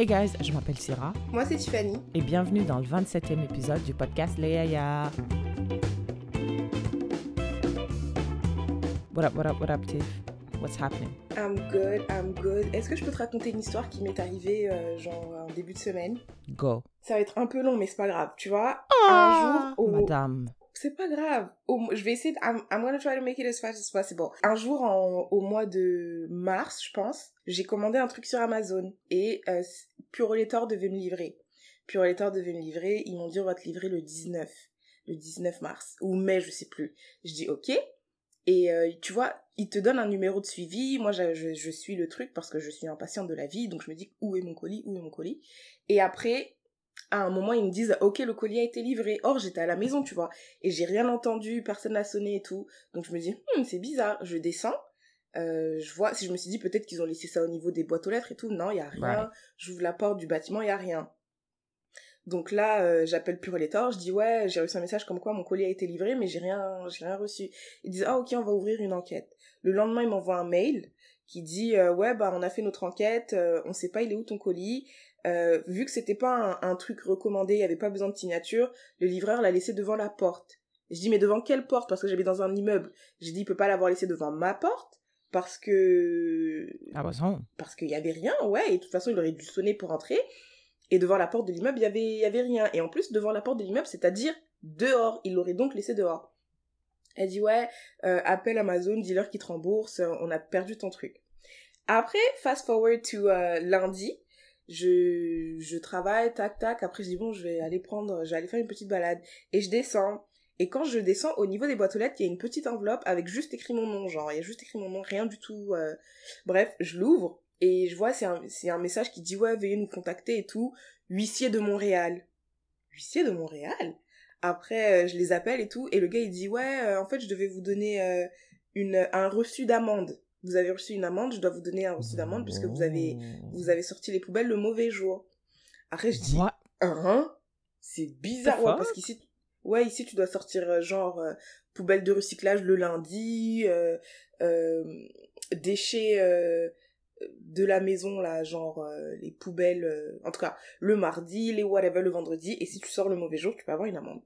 Hey guys, je m'appelle Syrah. Moi c'est Tiffany. Et bienvenue dans le 27e épisode du podcast Leia Ya. What up, Tiff? What's happening? I'm good. Est-ce que je peux te raconter une histoire qui m'est arrivée en début de semaine? Go. Ça va être un peu long, mais c'est pas grave, tu vois. Un jour... Madame... C'est pas grave. Je vais essayer... I'm gonna try to make it as fast as possible. Un jour, au mois de mars, je pense, j'ai commandé un truc sur Amazon. Et Purolator devait me livrer. Ils m'ont dit, on va te livrer le 19. Le 19 mars. Ou mai, je sais plus. Je dis, ok. Et tu vois, ils te donnent un numéro de suivi. Moi, je suis le truc parce que je suis impatiente de la vie. Donc, je me dis, où est mon colis? Et après... à un moment, ils me disent « Ok, le colis a été livré. » Or, j'étais à la maison, tu vois. Et j'ai rien entendu, personne n'a sonné et tout. Donc, je me dis « c'est bizarre. » Je descends, je vois... Je me suis dit peut-être qu'ils ont laissé ça au niveau des boîtes aux lettres et tout. Non, il n'y a rien. Ouais. J'ouvre la porte du bâtiment, il n'y a rien. Donc là, j'appelle Purolator, je dis « Ouais, j'ai reçu un message comme quoi mon colis a été livré, mais j'ai rien reçu. » Ils disent « Ah, ok, on va ouvrir une enquête. » Le lendemain, ils m'envoient un mail qui dit « Ouais, bah, on a fait notre enquête, on ne sait pas, il est où ton colis ?» vu que c'était pas un truc recommandé, il y avait pas besoin de signature, le livreur l'a laissé devant la porte. Et je dis mais devant quelle porte? Parce que j'habite dans un immeuble. J'ai dit il peut pas l'avoir laissé devant ma porte parce que parce qu'il y avait rien, ouais, et de toute façon il aurait dû sonner pour entrer. Et devant la porte de l'immeuble, il y avait rien, et en plus devant la porte de l'immeuble, c'est-à-dire dehors, il l'aurait donc laissé dehors. Elle dit ouais, appelle Amazon, dis-leur qu'ils te remboursent, on a perdu ton truc. Après fast forward to lundi. Je travaille, tac, après je dis bon, je vais aller faire une petite balade, et je descends, et quand je descends au niveau des boîtes aux lettres, il y a une petite enveloppe avec juste écrit mon nom, rien du tout, bref, je l'ouvre, et je vois, c'est un message qui dit ouais, veuillez nous contacter et tout, huissier de Montréal, après je les appelle et tout, et le gars il dit ouais, en fait je devais vous donner un reçu d'amende. Vous avez reçu une amende, je dois vous donner un reçu d'amende puisque vous avez sorti les poubelles le mauvais jour. Après, je dis, c'est bizarre, ouais, parce qu'ici, ici, tu dois sortir genre poubelle de recyclage le lundi, déchets de la maison, là, genre les poubelles, en tout cas, le mardi, les whatever, le vendredi, et si tu sors le mauvais jour, tu peux avoir une amende.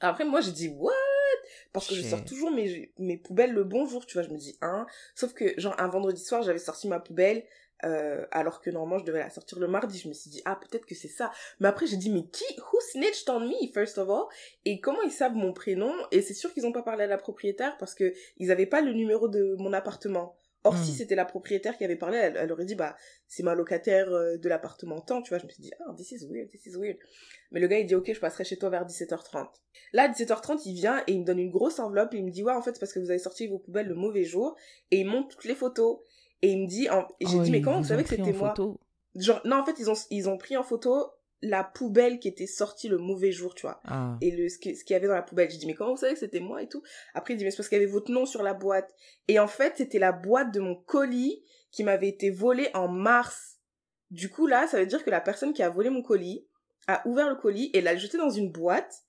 Après, moi, je dis, what? Parce que je sors toujours mes poubelles le bon jour, tu vois, je me dis sauf que genre un vendredi soir j'avais sorti ma poubelle alors que normalement je devais la sortir le mardi, je me suis dit peut-être que c'est ça, mais après j'ai dit who snitched on me first of all, et comment ils savent mon prénom, et c'est sûr qu'ils ont pas parlé à la propriétaire parce que ils avaient pas le numéro de mon appartement. Or si c'était la propriétaire qui avait parlé, elle aurait dit c'est ma locataire de l'appartement tant, tu vois, je me suis dit this is weird. Mais le gars il dit ok, je passerai chez toi vers 17h30. Là à 17h30 il vient et il me donne une grosse enveloppe et il me dit ouais, en fait c'est parce que vous avez sorti vos poubelles le mauvais jour, et il montre toutes les photos et il me dit j'ai dit mais comment vous savez que c'était moi? Genre non, en fait ils ont pris en photo la poubelle qui était sortie le mauvais jour, tu vois. Et ce qu'il y avait dans la poubelle. J'ai dit, mais comment vous savez que c'était moi et tout? Après, il dit, mais c'est parce qu'il y avait votre nom sur la boîte. Et en fait, c'était la boîte de mon colis qui m'avait été volée en mars. Du coup, là, ça veut dire que la personne qui a volé mon colis a ouvert le colis et l'a jeté dans une boîte.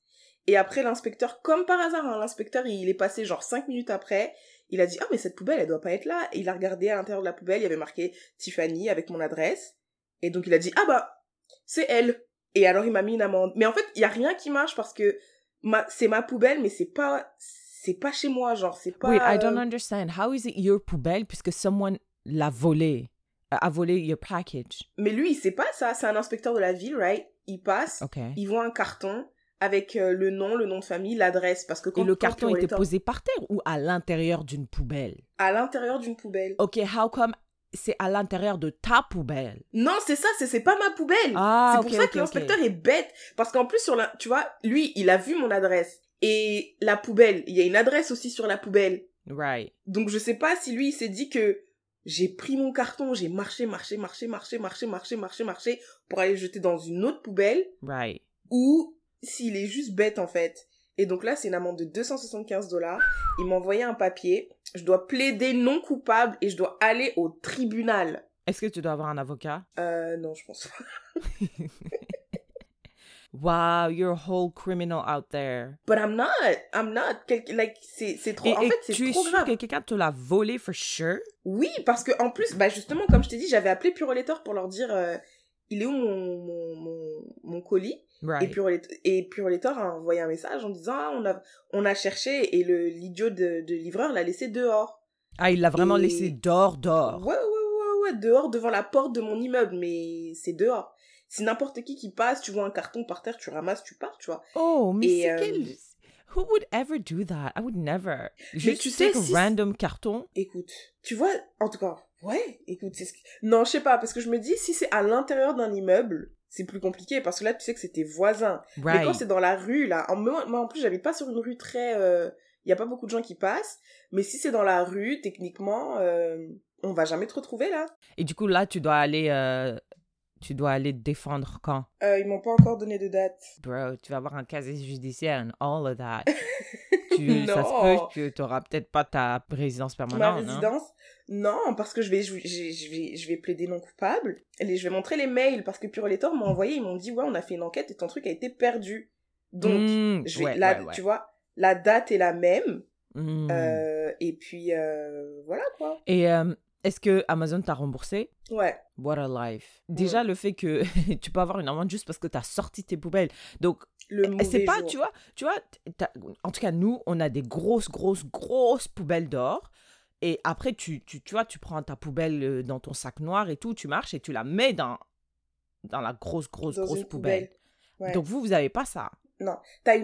Et après, l'inspecteur, comme par hasard, l'inspecteur, il est passé genre 5 minutes après. Il a dit, mais cette poubelle, elle doit pas être là. Et il a regardé à l'intérieur de la poubelle, il y avait marqué Tiffany avec mon adresse. Et donc, il a dit, c'est elle. Et alors, il m'a mis une amende. Mais en fait, il n'y a rien qui marche parce que c'est ma poubelle, mais c'est pas chez moi, genre, c'est pas... Wait, I don't understand. How is it your poubelle puisque someone l'a volé, a volé your package? Mais lui, il sait pas ça. C'est un inspecteur de la ville, right? Il passe, il voit un carton avec le nom de famille, l'adresse, parce que... Et le carton était posé par terre ou à l'intérieur d'une poubelle? À l'intérieur d'une poubelle. Ok, how come... C'est à l'intérieur de ta poubelle. Non, c'est ça, c'est pas ma poubelle. C'est pour ça que l'inspecteur est bête. Parce qu'en plus, tu vois, lui, il a vu mon adresse. Et la poubelle, il y a une adresse aussi sur la poubelle. Right. Donc, je sais pas si lui, il s'est dit que j'ai pris mon carton, j'ai marché pour aller jeter dans une autre poubelle. Right. Ou s'il est juste bête, en fait. Et donc là, c'est une amende de $275. Il m'a envoyé un papier. Je dois plaider non coupable et je dois aller au tribunal. Est-ce que tu dois avoir un avocat? Non, je pense pas. Wow, you're a whole criminal out there. But I'm not. Like, c'est trop. En fait, c'est trop grave. Tu es sûre que quelqu'un te l'a volé for sure? Oui, parce que en plus, justement, comme je t'ai dit, j'avais appelé Purolator pour leur dire il est où mon colis? Right. Et Purolator a envoyé un message en disant, ah, on a cherché, et l'idiot de livreur l'a laissé dehors. Ah, il l'a vraiment laissé dehors. Ouais, dehors, devant la porte de mon immeuble, mais c'est dehors. C'est n'importe qui passe, tu vois un carton par terre, tu ramasses, tu pars, tu vois. Oh, mais c'est quel... Who would ever do that? I would never. Juste tu sais que random carton. Écoute, tu vois, en tout cas, ouais, écoute, c'est ce que... Non, je sais pas, parce que je me dis, si c'est à l'intérieur d'un immeuble, c'est plus compliqué, parce que là, tu sais que c'est tes voisins. Right. Mais quand c'est dans la rue, là, moi, en plus, j'habite pas sur une rue très... y a pas beaucoup de gens qui passent, mais si c'est dans la rue, techniquement, on va jamais te retrouver, là. Et du coup, là, tu dois aller te défendre quand? Ils m'ont pas encore donné de date. Bro, tu vas avoir un casier judiciaire and all of that. Non. Ça se peut que t'auras peut-être pas ta résidence permanente. Ma résidence? Non, parce que je vais plaider non coupable. Je vais montrer les mails, parce que Purolator m'a envoyé, ils m'ont dit, ouais, on a fait une enquête et ton truc a été perdu. Donc, tu vois, la date est la même. Mm. Et puis, voilà, quoi. Et... Est-ce que Amazon t'a remboursé? Ouais. What a life. Déjà, le fait que tu peux avoir une amende juste parce que t'as sorti tes poubelles. Donc, c'est pas, tu vois, en tout cas, nous, on a des grosses poubelles d'or. Et après, tu vois, tu prends ta poubelle dans ton sac noir et tout, tu marches et tu la mets dans la grosse poubelle. Ouais. Donc, vous avez pas ça. Non. T'as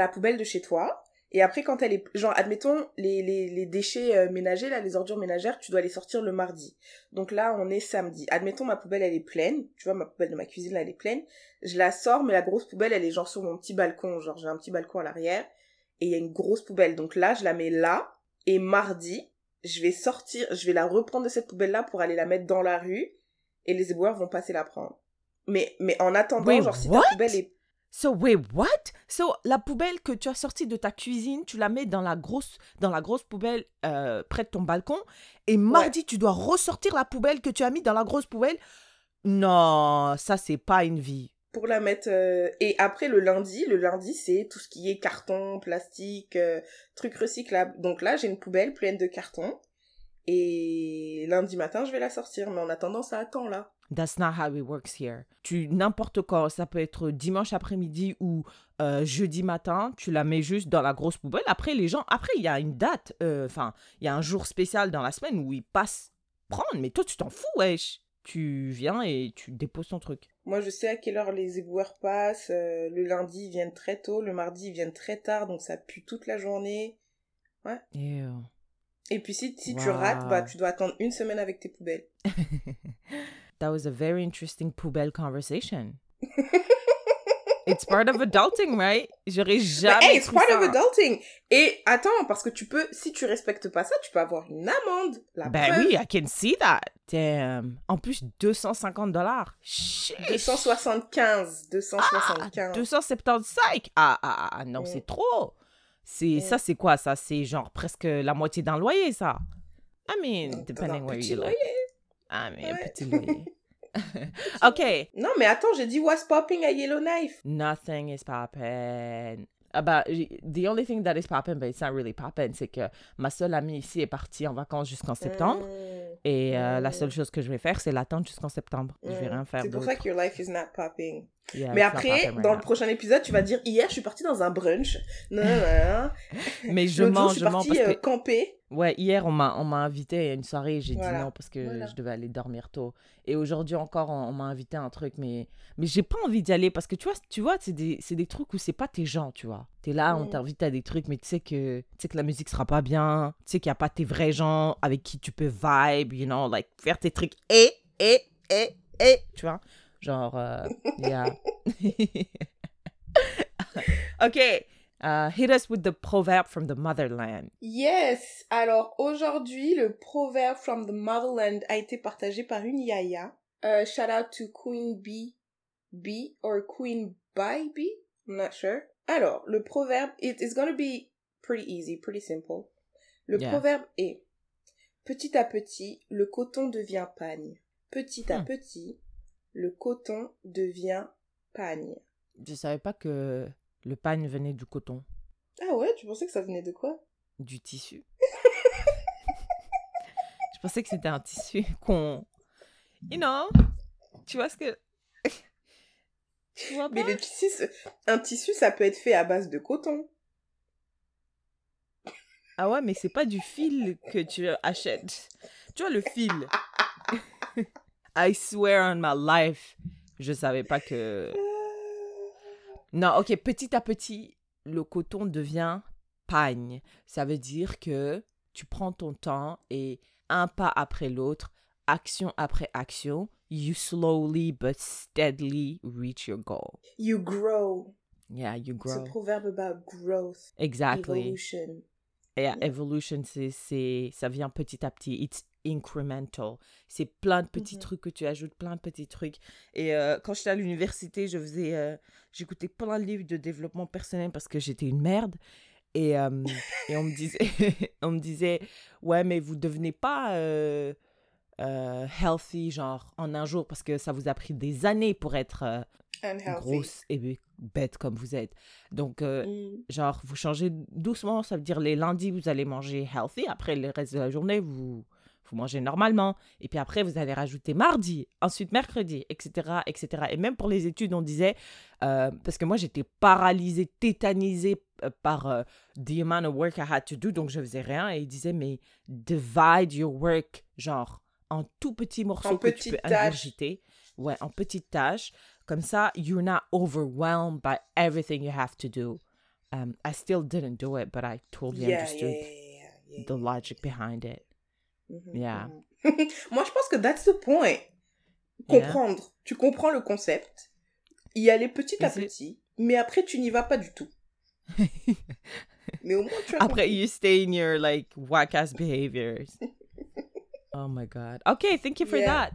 la poubelle de chez toi. Et après, quand elle est... Genre, admettons, les déchets ménagers, là, les ordures ménagères, tu dois les sortir le mardi. Donc là, on est samedi. Admettons, ma poubelle, elle est pleine. Tu vois, ma poubelle de ma cuisine, là, elle est pleine. Je la sors, mais la grosse poubelle, elle est genre sur mon petit balcon. Genre, j'ai un petit balcon à l'arrière. Et il y a une grosse poubelle. Donc là, je la mets là. Et mardi, je vais la reprendre de cette poubelle-là pour aller la mettre dans la rue. Et les éboueurs vont passer la prendre. Mais en attendant, wait, genre, si ta poubelle est... So, wait, what? So, la poubelle que tu as sortie de ta cuisine, tu la mets dans la grosse poubelle près de ton balcon. Et mardi, tu dois ressortir la poubelle que tu as mis dans la grosse poubelle. Non, ça, c'est pas une vie. Pour la mettre... Et après, le lundi, c'est tout ce qui est carton, plastique, trucs recyclables. Donc là, j'ai une poubelle pleine de carton. Et lundi matin, je vais la sortir. Mais en attendant, ça attend, là. That's not how it works here. N'importe quand, ça peut être dimanche après-midi ou jeudi matin, tu la mets juste dans la grosse poubelle. Après, il y a une date, il y a un jour spécial dans la semaine où ils passent prendre, mais toi, tu t'en fous, wesh. Tu viens et tu déposes ton truc. Moi, je sais à quelle heure les éboueurs passent. Le lundi, ils viennent très tôt. Le mardi, ils viennent très tard, donc ça pue toute la journée. Ouais. Ew. Et puis, si tu rates, bah, tu dois attendre une semaine avec tes poubelles. That was a very interesting poubelle conversation. It's part of adulting, right? J'aurais jamais cru it's part ça. Of adulting. Et attends, parce que si tu respectes pas ça, tu peux avoir une amende. Ben oui, I can see that. Damn. En plus, $250. Shit. 275. 275. Ah, non, c'est trop. Ça, c'est quoi, ça? C'est genre presque la moitié d'un loyer, ça. I mean, depending where you live. Ah, mais un petit loyer. OK. Non, mais attends, j'ai dit what's popping à Yellowknife? Nothing is popping. The only thing that is popping, but it's not really popping, c'est que ma seule amie ici est partie en vacances jusqu'en septembre. Et la seule chose que je vais faire, c'est l'attendre jusqu'en septembre. Je vais rien faire d'autre. C'est pour ça que your life is not popping. Yeah, mais après, dans le prochain épisode, tu vas dire hier, je suis partie dans un brunch. Non. Mais je suis partie camper. Ouais, hier, on m'a invité à une soirée et j'ai dit non parce que je devais aller dormir tôt. Et aujourd'hui encore, on m'a invité à un truc, mais j'ai pas envie d'y aller parce que tu vois c'est des trucs où c'est pas tes gens, tu vois. T'es là, on t'invite à des trucs, mais tu sais que la musique sera pas bien, tu sais qu'il y a pas tes vrais gens avec qui tu peux vibe, you know, like faire tes trucs et, tu vois. Genre, yeah. OK. Hit us with the proverb from the motherland. Yes! Alors, aujourd'hui, le proverbe from the motherland a été partagé par une yaya. Shout out to Queen B or Queen By B? I'm not sure. Alors, le proverbe, it's gonna be pretty easy, pretty simple. Le proverbe est: petit à petit, le coton devient pagne. Petit à petit, le coton devient pagne. Je savais pas que... Le pagne venait du coton. Ah ouais, tu pensais que ça venait de quoi? Du tissu. Je pensais que c'était un tissu qu'on... You know, Tu vois ce que... tu vois pas? Mais le tissu, un tissu, ça peut être fait à base de coton. Ah ouais, mais c'est pas du fil que tu achètes. Tu vois le fil? I swear on my life, je savais pas que... Non, ok, petit à petit, le coton devient pagne. Ça veut dire que tu prends ton temps et un pas après l'autre, action après action, you slowly but steadily reach your goal. You grow. Yeah, you grow. It's a proverb about growth. Exactly. Evolution. Yeah, evolution, c'est, ça vient petit à petit. It's incremental. C'est plein de petits trucs que tu ajoutes, plein de petits trucs. Et quand j'étais à l'université, j'écoutais plein de livres de développement personnel parce que j'étais une merde. Et on me disait, ouais, mais vous ne devenez pas healthy, genre, en un jour, parce que ça vous a pris des années pour être grosse et bête comme vous êtes. Donc, genre, vous changez doucement, ça veut dire les lundis, vous allez manger healthy, après, le reste de la journée, vous mangez normalement, et puis après, vous allez rajouter mardi, ensuite mercredi, etc., etc. Et même pour les études, on disait, parce que moi, j'étais paralysée, tétanisée par the amount of work I had to do, donc je faisais rien, et ils disaient, mais divide your work, genre, en tout petits morceaux en que tu peux ingurgiter. Ouais, en petites tâches. Comme ça, you're not overwhelmed by everything you have to do. I still didn't do it, but I totally understood the logic behind it. Moi, je pense que that's the point. Comprendre. Yeah. Tu comprends le concept, y aller petit à petit, mais après, tu n'y vas pas du tout. Mais au moins, tu as après, compris. You stay in your, like, whack-ass behaviors. Oh, my God. Okay, thank you for that.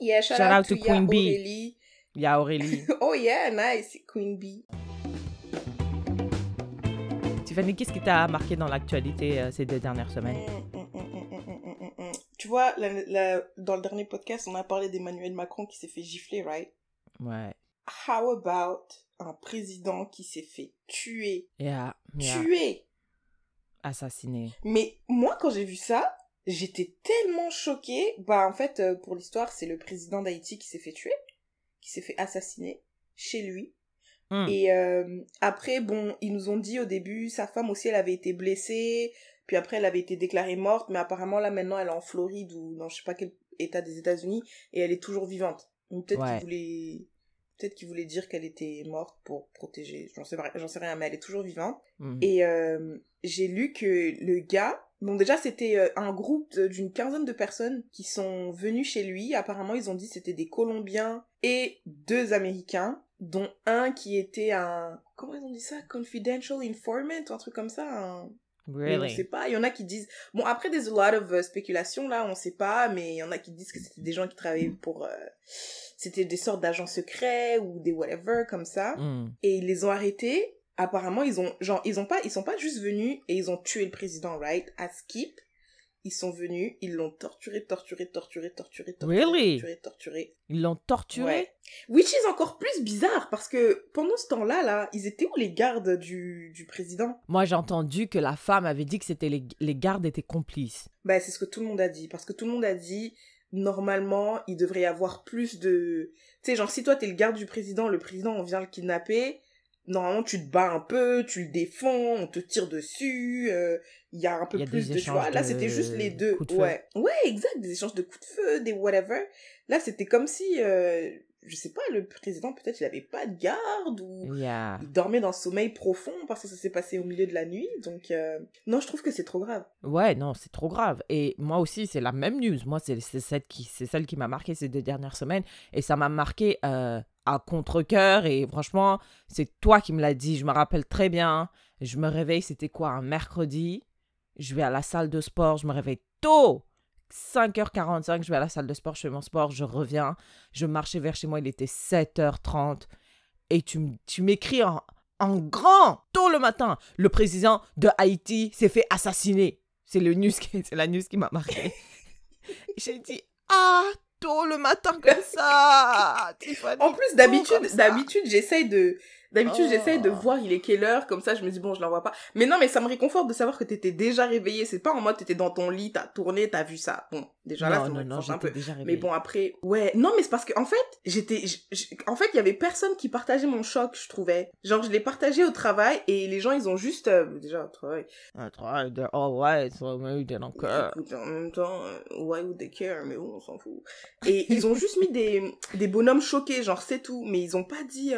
Yeah, shout out to Queen Bee. Yeah, Aurélie. Oh, yeah, nice. Queen Bee. Tiffany, qu'est-ce qui t'a marqué dans l'actualité ces 2 dernières semaines? Tu vois, dans le dernier podcast, on a parlé d'Emmanuel Macron qui s'est fait gifler, right? Ouais. How about un président qui s'est fait tuer? Tuer! Assassiné. Mais moi, quand j'ai vu ça, j'étais tellement choquée. Bah, en fait, pour l'histoire, c'est le président d'Haïti qui s'est fait tuer, qui s'est fait assassiner chez lui. Et après, bon, ils nous ont dit au début, sa femme aussi, elle avait été blessée, puis après, elle avait été déclarée morte, mais apparemment, là, maintenant, elle est en Floride ou dans je sais pas quel état des États-Unis et elle est toujours vivante. Donc, peut-être qu'ils voulaient dire qu'elle était morte pour protéger, j'en sais rien, mais elle est toujours vivante. Et j'ai lu que le gars... Bon, déjà, c'était un groupe d'une 15aine de personnes qui sont venues chez lui. Apparemment, ils ont dit que c'était des Colombiens et 2 Américains, dont un qui était un... Comment ils ont dit ça? Confidential informant ou un truc comme ça? Really? Mais on sait pas. Il y en a qui disent... Bon, après, there's a lot of spéculation, là, on sait pas, mais il y en a qui disent que c'était des gens qui travaillaient pour... C'était des sortes d'agents secrets ou des whatever, comme ça. Et ils les ont arrêtés. Apparemment, ils sont pas juste venus et ils ont tué le président, right? À Skip, ils sont venus, ils l'ont torturé. Really? Torturé. Ils l'ont torturé? Ouais. Which is encore plus bizarre parce que pendant ce temps-là, là, ils étaient où les gardes du président? Moi, j'ai entendu que la femme avait dit que c'était les gardes étaient complices. Bah, c'est ce que tout le monde a dit parce que tout le monde a dit... Normalement, il devrait y avoir plus de... Tu sais, genre, si toi, t'es le garde du président, on vient le kidnapper, normalement, tu te bats un peu, tu le défends, on te tire dessus, il y a un peu plus de... Tu vois, là, c'était juste les deux. Ouais. Ouais, exact, des échanges de coups de feu, des whatever. Là, c'était comme si, je sais pas, le président, peut-être, il avait pas de garde ou il dormait dans le sommeil profond parce que ça s'est passé au milieu de la nuit. Donc, non, je trouve que c'est trop grave. Ouais, non, c'est trop grave. Et moi aussi, c'est la même news. Moi, c'est celle qui m'a marquée ces 2 dernières semaines. Et ça m'a marquée à contre-cœur. Et franchement, c'est toi qui me l'as dit. Je me rappelle très bien. Je me réveille, c'était quoi, un mercredi? Je vais à la salle de sport. Je me réveille tôt. 5h45, je vais à la salle de sport, je fais mon sport, je reviens, je marchais vers chez moi, il était 7h30 et tu m'écris en grand, tôt le matin, le président de Haïti s'est fait assassiner. C'est la news qui m'a marquée. J'ai dit, tôt le matin comme ça. En plus, d'habitude, j'essaye de D'habitude, j'essaie de voir il est quelle heure, comme ça je me dis bon, je l'envoie pas. Mais non, mais ça me réconforte de savoir que t'étais déjà réveillée. C'est pas en mode t'étais dans ton lit, t'as tourné, t'as vu ça. Bon, déjà non, là, ça me réconforte un peu. Mais bon, après, ouais. Non, mais c'est parce que, en fait, il y avait personne qui partageait mon choc, je trouvais. Genre, je l'ai partagé au travail et les gens, ils ont juste, déjà, au travail. They're all white, so maybe they don't care. En même temps, why would they care? Mais bon, on s'en fout. Et ils ont juste mis des bonhommes choqués, genre, c'est tout. Mais ils ont pas dit,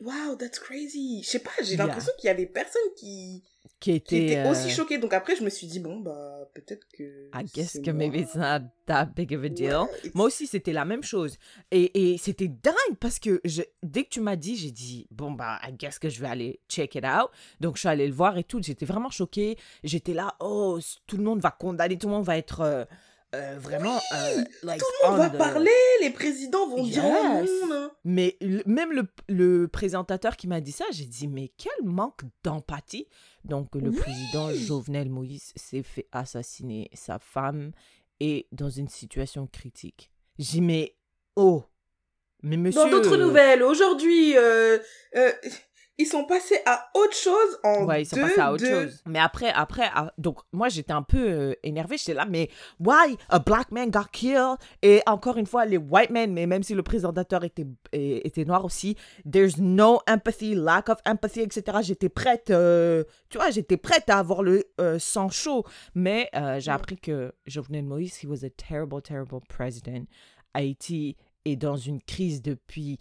wow, that's crazy. Je sais pas, j'ai l'impression qu'il y avait personne qui était aussi choquée. Donc après, je me suis dit, bon, bah, peut-être que... I guess que maybe it's not that big of a deal. Ouais, moi aussi, c'était la même chose. Et c'était dingue parce que dès que tu m'as dit, j'ai dit, bon, bah, I guess que je vais aller check it out. Donc, je suis allée le voir et tout. J'étais vraiment choquée. J'étais là, oh, tout le monde va condamner, tout le monde va être... vraiment, oui, like, tout le monde va parler, les présidents vont dire le monde. Mais même le présentateur qui m'a dit ça, j'ai dit mais quel manque d'empathie. Donc le président Jovenel Moïse s'est fait assassiner, sa femme est dans une situation critique. J'ai dit mais monsieur. Dans d'autres nouvelles, aujourd'hui. Ils sont passés à autre chose chose. Mais après, donc moi j'étais un peu énervée, j'étais là, mais why a black man got killed? Et encore une fois, les white men, mais même si le présentateur était noir aussi, there's no empathy, lack of empathy, etc. J'étais prête à avoir le sang chaud, mais j'ai appris que Jovenel Moïse, he was a terrible, terrible president. Haïti est dans une crise depuis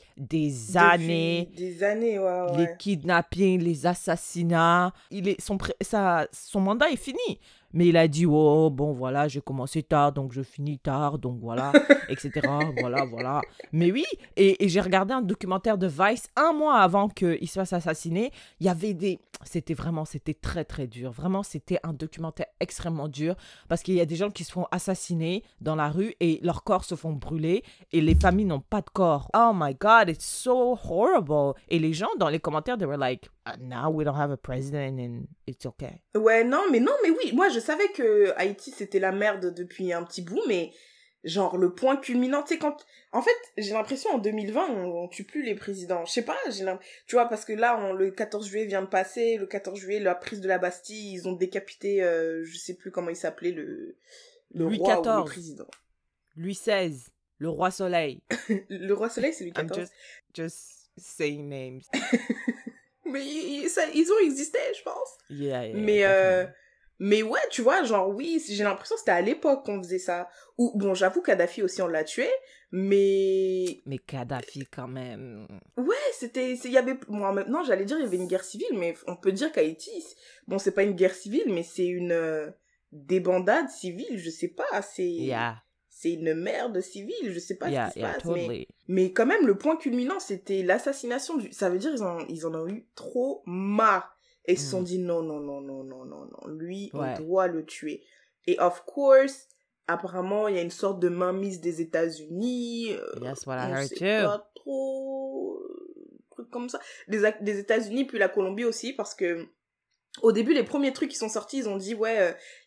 années. Des années, ouais. Les kidnappings, les assassinats. Son mandat est fini. Mais il a dit, oh, bon, voilà, j'ai commencé tard, donc je finis tard, donc voilà, etc. Voilà. Mais oui, et j'ai regardé un documentaire de Vice 1 mois avant qu'il se fasse assassiner. Il y avait c'était très, très dur. Vraiment, c'était un documentaire extrêmement dur parce qu'il y a des gens qui se font assassiner dans la rue et leurs corps se font brûler et les familles n'ont pas de corps. Oh my God, it's so horrible. Et les gens, dans les commentaires, they were like, now we don't have a president and it's okay. Ouais, non, mais oui, moi, je savais que Haïti, c'était la merde depuis un petit bout, mais genre le point culminant, tu sais, quand... En fait, j'ai l'impression en 2020, on tue plus les présidents. Je sais pas, tu vois, parce que là, le 14 juillet vient de passer, la prise de la Bastille, ils ont décapité, je sais plus comment il s'appelait, le Louis roi 14, ou le président. Louis XVI, le roi soleil. Le roi soleil, c'est Louis XIV. I'm just saying names. Mais ils ont existé, je pense. Yeah, mais ouais, tu vois, genre, oui, j'ai l'impression que c'était à l'époque qu'on faisait ça. Ou, bon, j'avoue, Kadhafi aussi, on l'a tué, mais... Mais Kadhafi, quand même... Ouais, Moi, maintenant, j'allais dire, il y avait une guerre civile, mais on peut dire qu'Haïti... Bon, c'est pas une guerre civile, mais c'est une débandade civile, je sais pas, c'est... Yeah. C'est une merde civile, je sais pas ce qui se passe, totally. mais quand même, le point culminant, c'était l'assassination Ça veut dire ils en ont eu trop marre. Et ils se sont dit, non, lui, on doit le tuer. Et of course, apparemment, il y a une sorte de mainmise des États-Unis. Yes, what I heard too. Pas trop... truc comme ça. Des États-Unis, puis la Colombie aussi, parce que au début, les premiers trucs qui sont sortis, ils ont dit,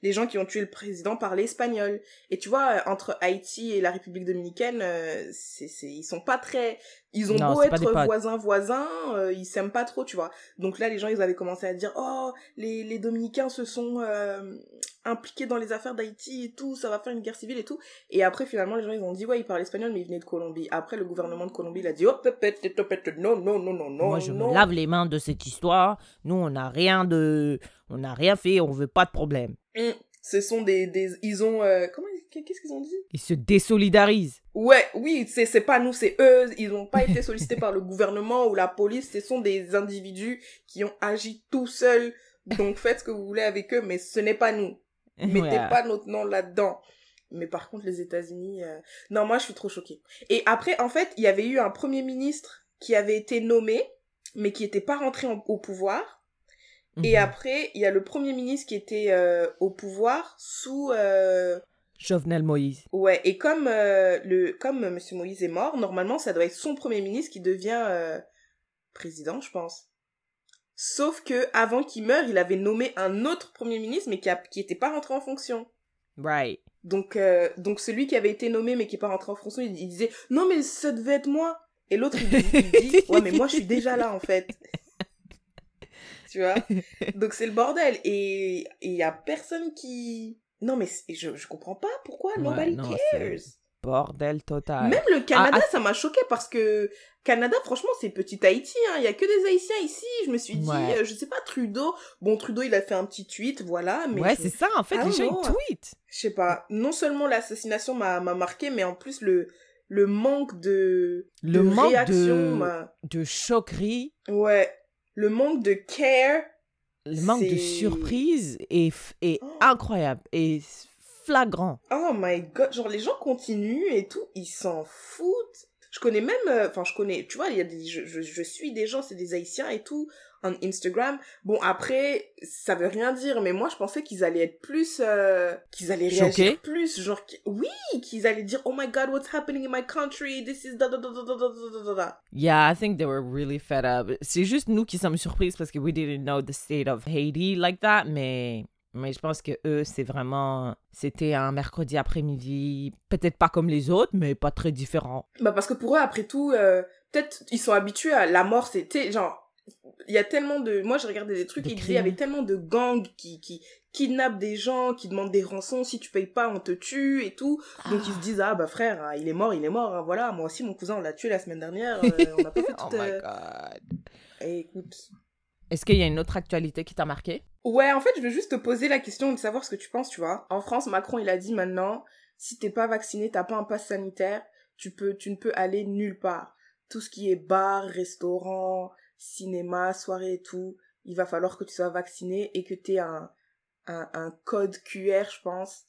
les gens qui ont tué le président parlaient espagnol. Et tu vois, entre Haïti et la République Dominicaine, ils sont pas très... Ils ont beau être voisins, ils s'aiment pas trop, tu vois. Donc là, les gens, ils avaient commencé à dire, oh, les Dominicains se sont impliqués dans les affaires d'Haïti et tout, ça va faire une guerre civile et tout. Et après, finalement, les gens, ils ont dit, ils parlent espagnol, mais ils venaient de Colombie. Après, le gouvernement de Colombie, il a dit, oh, non. Moi, je me lave les mains de cette histoire. Nous, on n'a rien fait, on veut pas de problème. Ce sont ils ont... Qu'est-ce qu'ils ont dit? Ils se désolidarisent. Ouais, oui, c'est pas nous, c'est eux. Ils n'ont pas été sollicités par le gouvernement ou la police. Ce sont des individus qui ont agi tout seuls. Donc faites ce que vous voulez avec eux, mais ce n'est pas nous. Mettez pas notre nom là-dedans. Mais par contre, les États-Unis... Non, moi, je suis trop choquée. Et après, en fait, il y avait eu un premier ministre qui avait été nommé, mais qui n'était pas rentré au pouvoir. Et après, il y a le premier ministre qui était au pouvoir sous... Jovenel Moïse. Ouais, et comme M. Moïse est mort, normalement, ça doit être son premier ministre qui devient président, je pense. Sauf que avant qu'il meure, il avait nommé un autre premier ministre, mais qui n'était pas rentré en fonction. Right. Donc celui qui avait été nommé, mais qui n'est pas rentré en fonction, il disait « Non, mais ça devait être moi !» Et l'autre, il dit « Ouais, mais moi, je suis déjà là, en fait. » Tu vois ? Donc, c'est le bordel. Et il n'y a personne qui... Non, mais je comprends pas pourquoi. Nobody cares. Bordel total. Même le Canada, ça m'a choqué parce que Canada, franchement, c'est petit Haïti. Hein. Il n'y a que des Haïtiens ici. Je me suis dit, je sais pas, Trudeau. Bon, Trudeau, il a fait un petit tweet, voilà. Mais c'est ça, en fait, déjà, il tweet. Je sais pas. Non seulement l'assassination m'a marqué, mais en plus, le manque de réaction. Le manque de choquerie. Ouais. Le manque de care. Le manque de surprise est incroyable. Et... flagrant. Oh my god, genre les gens continuent et tout, ils s'en foutent. Je connais même, tu vois, il y a des, je suis des gens, c'est des Haïtiens et tout, en Instagram. Bon, après, ça veut rien dire, mais moi je pensais qu'ils allaient être plus, qu'ils allaient réagir choqués. Plus, genre, qu'ils allaient dire, oh my god, what's happening in my country, this is da da da da da da da da. Yeah, I think they were really fed up. C'est juste nous qui sommes surprises parce que we didn't know the state of Haiti like that, mais... Mais je pense que eux, c'est vraiment... C'était un mercredi après-midi, peut-être pas comme les autres, mais pas très différent. Bah parce que pour eux, après tout, peut-être ils sont habitués à la mort, c'était genre... Il y a tellement de... Moi, je regardais des trucs, il y avait tellement de gangs qui kidnappent des gens, qui demandent des rançons, si tu payes pas, on te tue et tout. Donc ils se disent, ah bah frère, hein, il est mort, hein, voilà, moi aussi, mon cousin, on l'a tué la semaine dernière, on a pas fait tout... Oh my god. Et écoute... Est-ce qu'il y a une autre actualité qui t'a marqué? Ouais, en fait, je veux juste te poser la question de savoir ce que tu penses, tu vois. En France, Macron, il a dit maintenant, si t'es pas vacciné, t'as pas un pass sanitaire, tu ne peux aller nulle part. Tout ce qui est bar, restaurant, cinéma, soirée et tout, il va falloir que tu sois vacciné et que t'aies un code QR, je pense,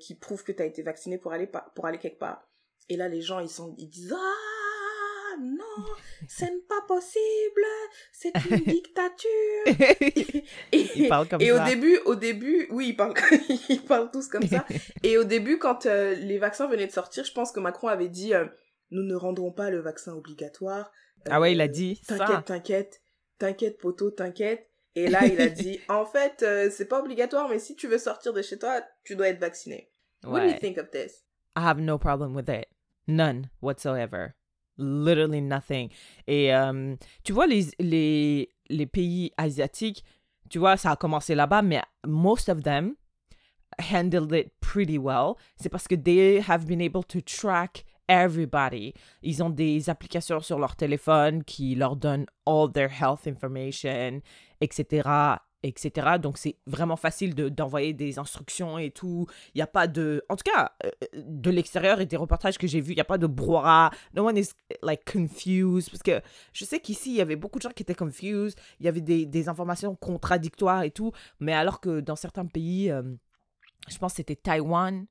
qui prouve que t'as été vacciné pour aller quelque part. Et là, les gens, ils disent, ah, non! C'est pas possible, c'est une dictature. Ils parlent comme ça. Et au début, oui, ils parlent tous comme ça. Et au début, quand les vaccins venaient de sortir, je pense que Macron avait dit nous ne rendrons pas le vaccin obligatoire. Ah ouais, il a dit T'inquiète, poteau, t'inquiète. Et là, il a dit en fait, c'est pas obligatoire, mais si tu veux sortir de chez toi, tu dois être vacciné. Ouais. What do you think of this? I have no problem with it. None whatsoever. Literally nothing. Et tu vois, les pays asiatiques, tu vois, ça a commencé là-bas, mais most of them handled it pretty well. C'est parce que they have been able to track everybody. Ils ont des applications sur leur téléphone qui leur donnent all their health information, etc., etc. Donc, c'est vraiment facile d'envoyer des instructions et tout. Il n'y a pas de... En tout cas, de l'extérieur et des reportages que j'ai vus, il n'y a pas de brouhaha. No one is, like, confused. Parce que je sais qu'ici, il y avait beaucoup de gens qui étaient confused. Il y avait des informations contradictoires et tout. Mais alors que dans certains pays, je pense que c'était Taïwan...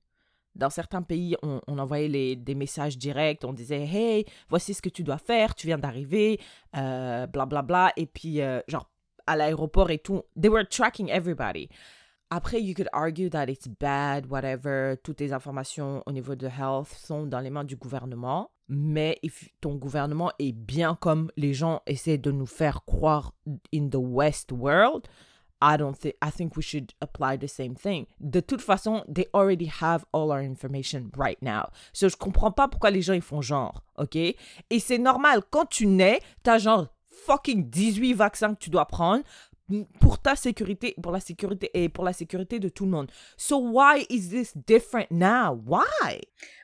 Dans certains pays, on envoyait des messages directs, on disait « Hey, voici ce que tu dois faire, tu viens d'arriver, blablabla. » Et puis, genre, à l'aéroport et tout, they were tracking everybody. Après, you could argue that it's bad, whatever, toutes les informations au niveau de health sont dans les mains du gouvernement, mais ton gouvernement est bien comme les gens essaient de nous faire croire in the West world, I think we should apply the same thing. De toute façon, they already have all our information right now. So, je comprends pas pourquoi les gens ils font genre, ok? Et c'est normal, quand tu nais, t'as genre fucking 18 vaccins que tu dois prendre pour ta sécurité, pour la sécurité de tout le monde. So why is this different now? Why?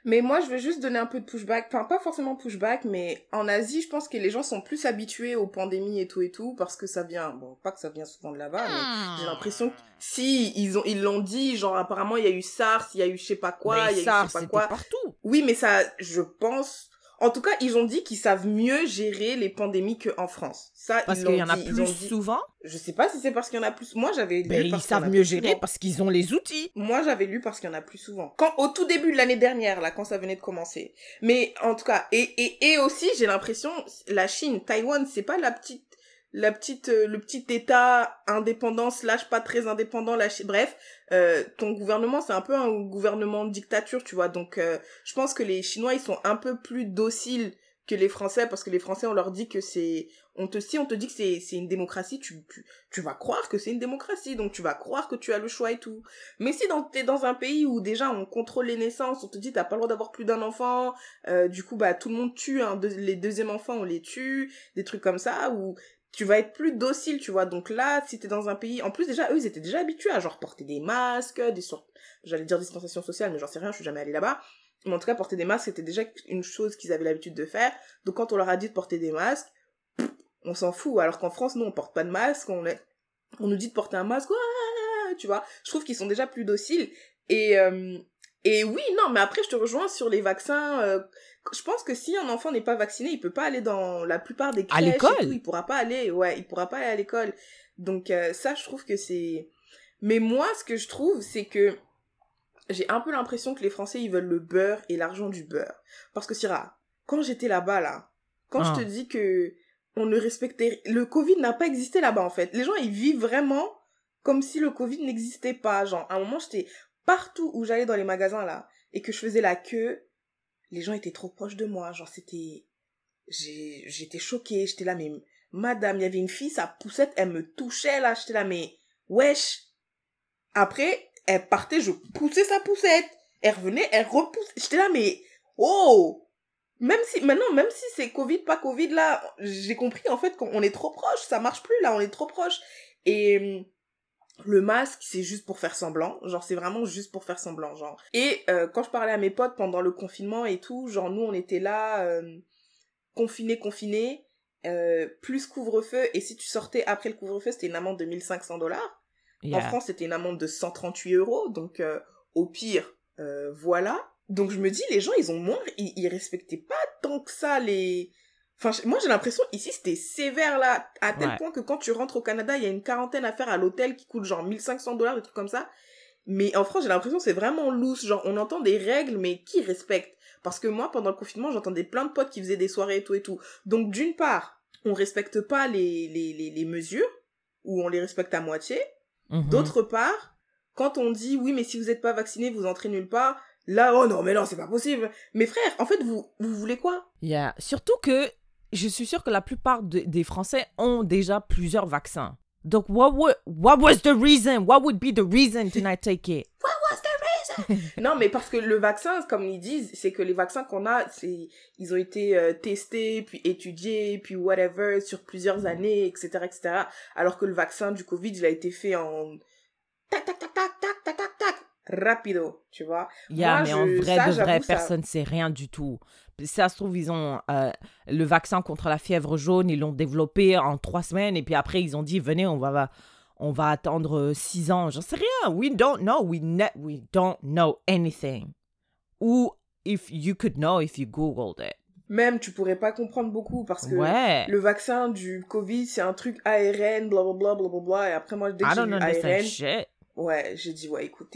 Mais moi, je veux juste donner un peu de pushback. Enfin, pas forcément pushback, mais en Asie, je pense que les gens sont plus habitués aux pandémies et tout, parce que ça vient... Bon, pas que ça vient souvent de là-bas, mais j'ai l'impression que... Si, ils l'ont dit, genre apparemment, il y a eu SARS, il y a eu je sais pas quoi, mais il y a SARS, eu je sais pas quoi. Partout. Oui, mais ça, je pense... En tout cas, ils ont dit qu'ils savent mieux gérer les pandémies qu'en France. Ça, parce qu'il y en a plus souvent. Je sais pas si c'est parce qu'il y en a plus. Moi, j'avais lu. Mais ils savent mieux gérer parce qu'ils ont les outils. Moi, j'avais lu parce qu'il y en a plus souvent. Quand au tout début de l'année dernière, là, quand ça venait de commencer. Mais en tout cas, et aussi, j'ai l'impression, la Chine, Taïwan, c'est pas le petit état indépendant / pas très indépendant, bref, ton gouvernement, c'est un peu un gouvernement de dictature, tu vois, donc je pense que les Chinois, ils sont un peu plus dociles que les Français, parce que les Français, on leur dit que c'est... Si on te dit que c'est une démocratie, tu vas croire que c'est une démocratie, donc tu vas croire que tu as le choix et tout. Mais si t'es dans un pays où déjà on contrôle les naissances, on te dit t'as pas le droit d'avoir plus d'un enfant, du coup bah tout le monde tue, hein, les deuxièmes enfants on les tue, des trucs comme ça, où tu vas être plus docile, tu vois. Donc là, si t'es dans un pays... En plus, déjà, eux, ils étaient déjà habitués à genre porter des masques, j'allais dire distanciation sociale, mais j'en sais rien, je suis jamais allée là-bas. Mais en tout cas, porter des masques, c'était déjà une chose qu'ils avaient l'habitude de faire. Donc quand on leur a dit de porter des masques, on s'en fout. Alors qu'en France, nous, on porte pas de masque, on nous dit de porter un masque, tu vois. Je trouve qu'ils sont déjà plus dociles. Et oui, non, mais après, je te rejoins sur les vaccins. Je pense que si un enfant n'est pas vacciné, il peut pas aller dans la plupart des crèches. À l'école et tout, il pourra pas aller à l'école. Donc ça, je trouve que c'est... Mais moi, ce que je trouve, c'est que j'ai un peu l'impression que les Français, ils veulent le beurre et l'argent du beurre. Parce que Syrah, quand j'étais là-bas, je te dis que on ne respectait... Le Covid n'a pas existé là-bas, en fait. Les gens, ils vivent vraiment comme si le Covid n'existait pas. Genre, à un moment, j'étais... Partout où j'allais dans les magasins, là, et que je faisais la queue, les gens étaient trop proches de moi. Genre, c'était... J'étais choquée. J'étais là, mais... Madame, il y avait une fille, sa poussette, elle me touchait, là. J'étais là, mais... Wesh! Après, elle partait, je poussais sa poussette. Elle revenait, elle repoussait. J'étais là, mais... Oh! Même si c'est Covid, pas Covid, là, j'ai compris, en fait, qu'on est trop proche. Ça marche plus, là, on est trop proche. Et... Le masque, c'est juste pour faire semblant. Genre, c'est vraiment juste pour faire semblant, genre. Et quand je parlais à mes potes pendant le confinement et tout, genre, nous, on était là, confinés, plus couvre-feu. Et si tu sortais après le couvre-feu, c'était une amende de $1,500. Yeah. En France, c'était une amende de €138. Donc, au pire, voilà. Donc, je me dis, les gens, ils ont moins... Ils respectaient pas tant que ça, les... Enfin, moi, j'ai l'impression, ici, c'était sévère, là, à tel point que quand tu rentres au Canada, il y a une quarantaine à faire à l'hôtel qui coûte genre $1,500, des trucs comme ça. Mais en France, j'ai l'impression c'est vraiment loose. Genre, on entend des règles, mais qui respecte? Parce que moi, pendant le confinement, j'entendais plein de potes qui faisaient des soirées et tout et tout. Donc, d'une part, on respecte pas les mesures, ou on les respecte à moitié. Mmh. D'autre part, quand on dit, oui, mais si vous êtes pas vacciné, vous entrez nulle part, là, oh non, mais non, c'est pas possible. Mais frère, en fait, vous voulez quoi? Yeah. Surtout que, je suis sûre que la plupart des Français ont déjà plusieurs vaccins. Donc, what would be the reason to not take it? What was the reason? Non, mais parce que le vaccin, comme ils disent, c'est que les vaccins qu'on a, ils ont été testés, puis étudiés, puis whatever, sur plusieurs années, etc., etc. Alors que le vaccin du Covid, il a été fait en... Tac, tac, tac, tac, tac, tac, tac, tac. Rapido, tu vois. Yeah, moi, mais en vrai, personne ne sait rien du tout. Ça se trouve, ils ont le vaccin contre la fièvre jaune, ils l'ont développé en 3 semaines, et puis après, ils ont dit, venez, on va attendre 6 ans. J'en sais rien. We don't know. We don't know anything. Ou if you could know if you Googled it. Même, tu pourrais pas comprendre beaucoup, parce que le vaccin du Covid, c'est un truc ARN, blablabla, blablabla, et après, moi, dès que j'ai vu ARN... Shit. Ouais, j'ai dit, ouais, écoute,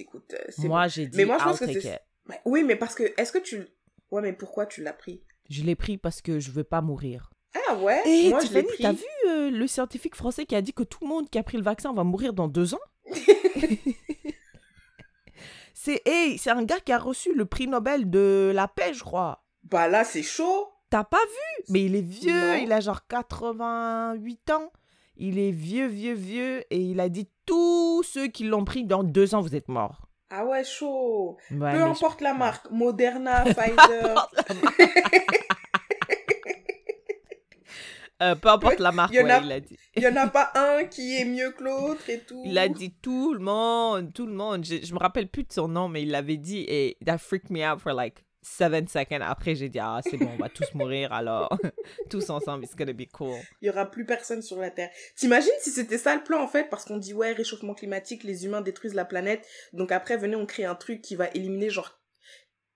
c'est moi, bon. J'ai dit, mais moi, je pense que c'est... Oui, mais parce que, est-ce que tu... Ouais, mais pourquoi tu l'as pris? Je l'ai pris parce que je veux pas mourir. Ah ouais? Et moi, Tiffany, je l'ai pris. T'as vu le scientifique français qui a dit que tout le monde qui a pris le vaccin va mourir dans 2 ans? C'est un gars qui a reçu le prix Nobel de la paix, je crois. Bah là, c'est chaud. T'as pas vu? Mais il est vieux, non. Il a genre 88 ans. Il est vieux, et il a dit, tous ceux qui l'ont pris dans 2 ans, vous êtes morts. Ah ouais, chaud. Ouais, peu importe la marque, Moderna, Pfizer. Peu importe la marque, il a dit. Il n'y en a pas un qui est mieux que l'autre et tout. Il a dit tout le monde. Je ne me rappelle plus de son nom, mais il l'avait dit et that freaked me out for like 7 seconds. Après, j'ai dit, ah, c'est bon, on va tous mourir alors. Tous ensemble, it's gonna be cool. Il n'y aura plus personne sur la Terre. T'imagines si c'était ça le plan, en fait, parce qu'on dit, ouais, réchauffement climatique, les humains détruisent la planète. Donc après, venez, on crée un truc qui va éliminer, genre...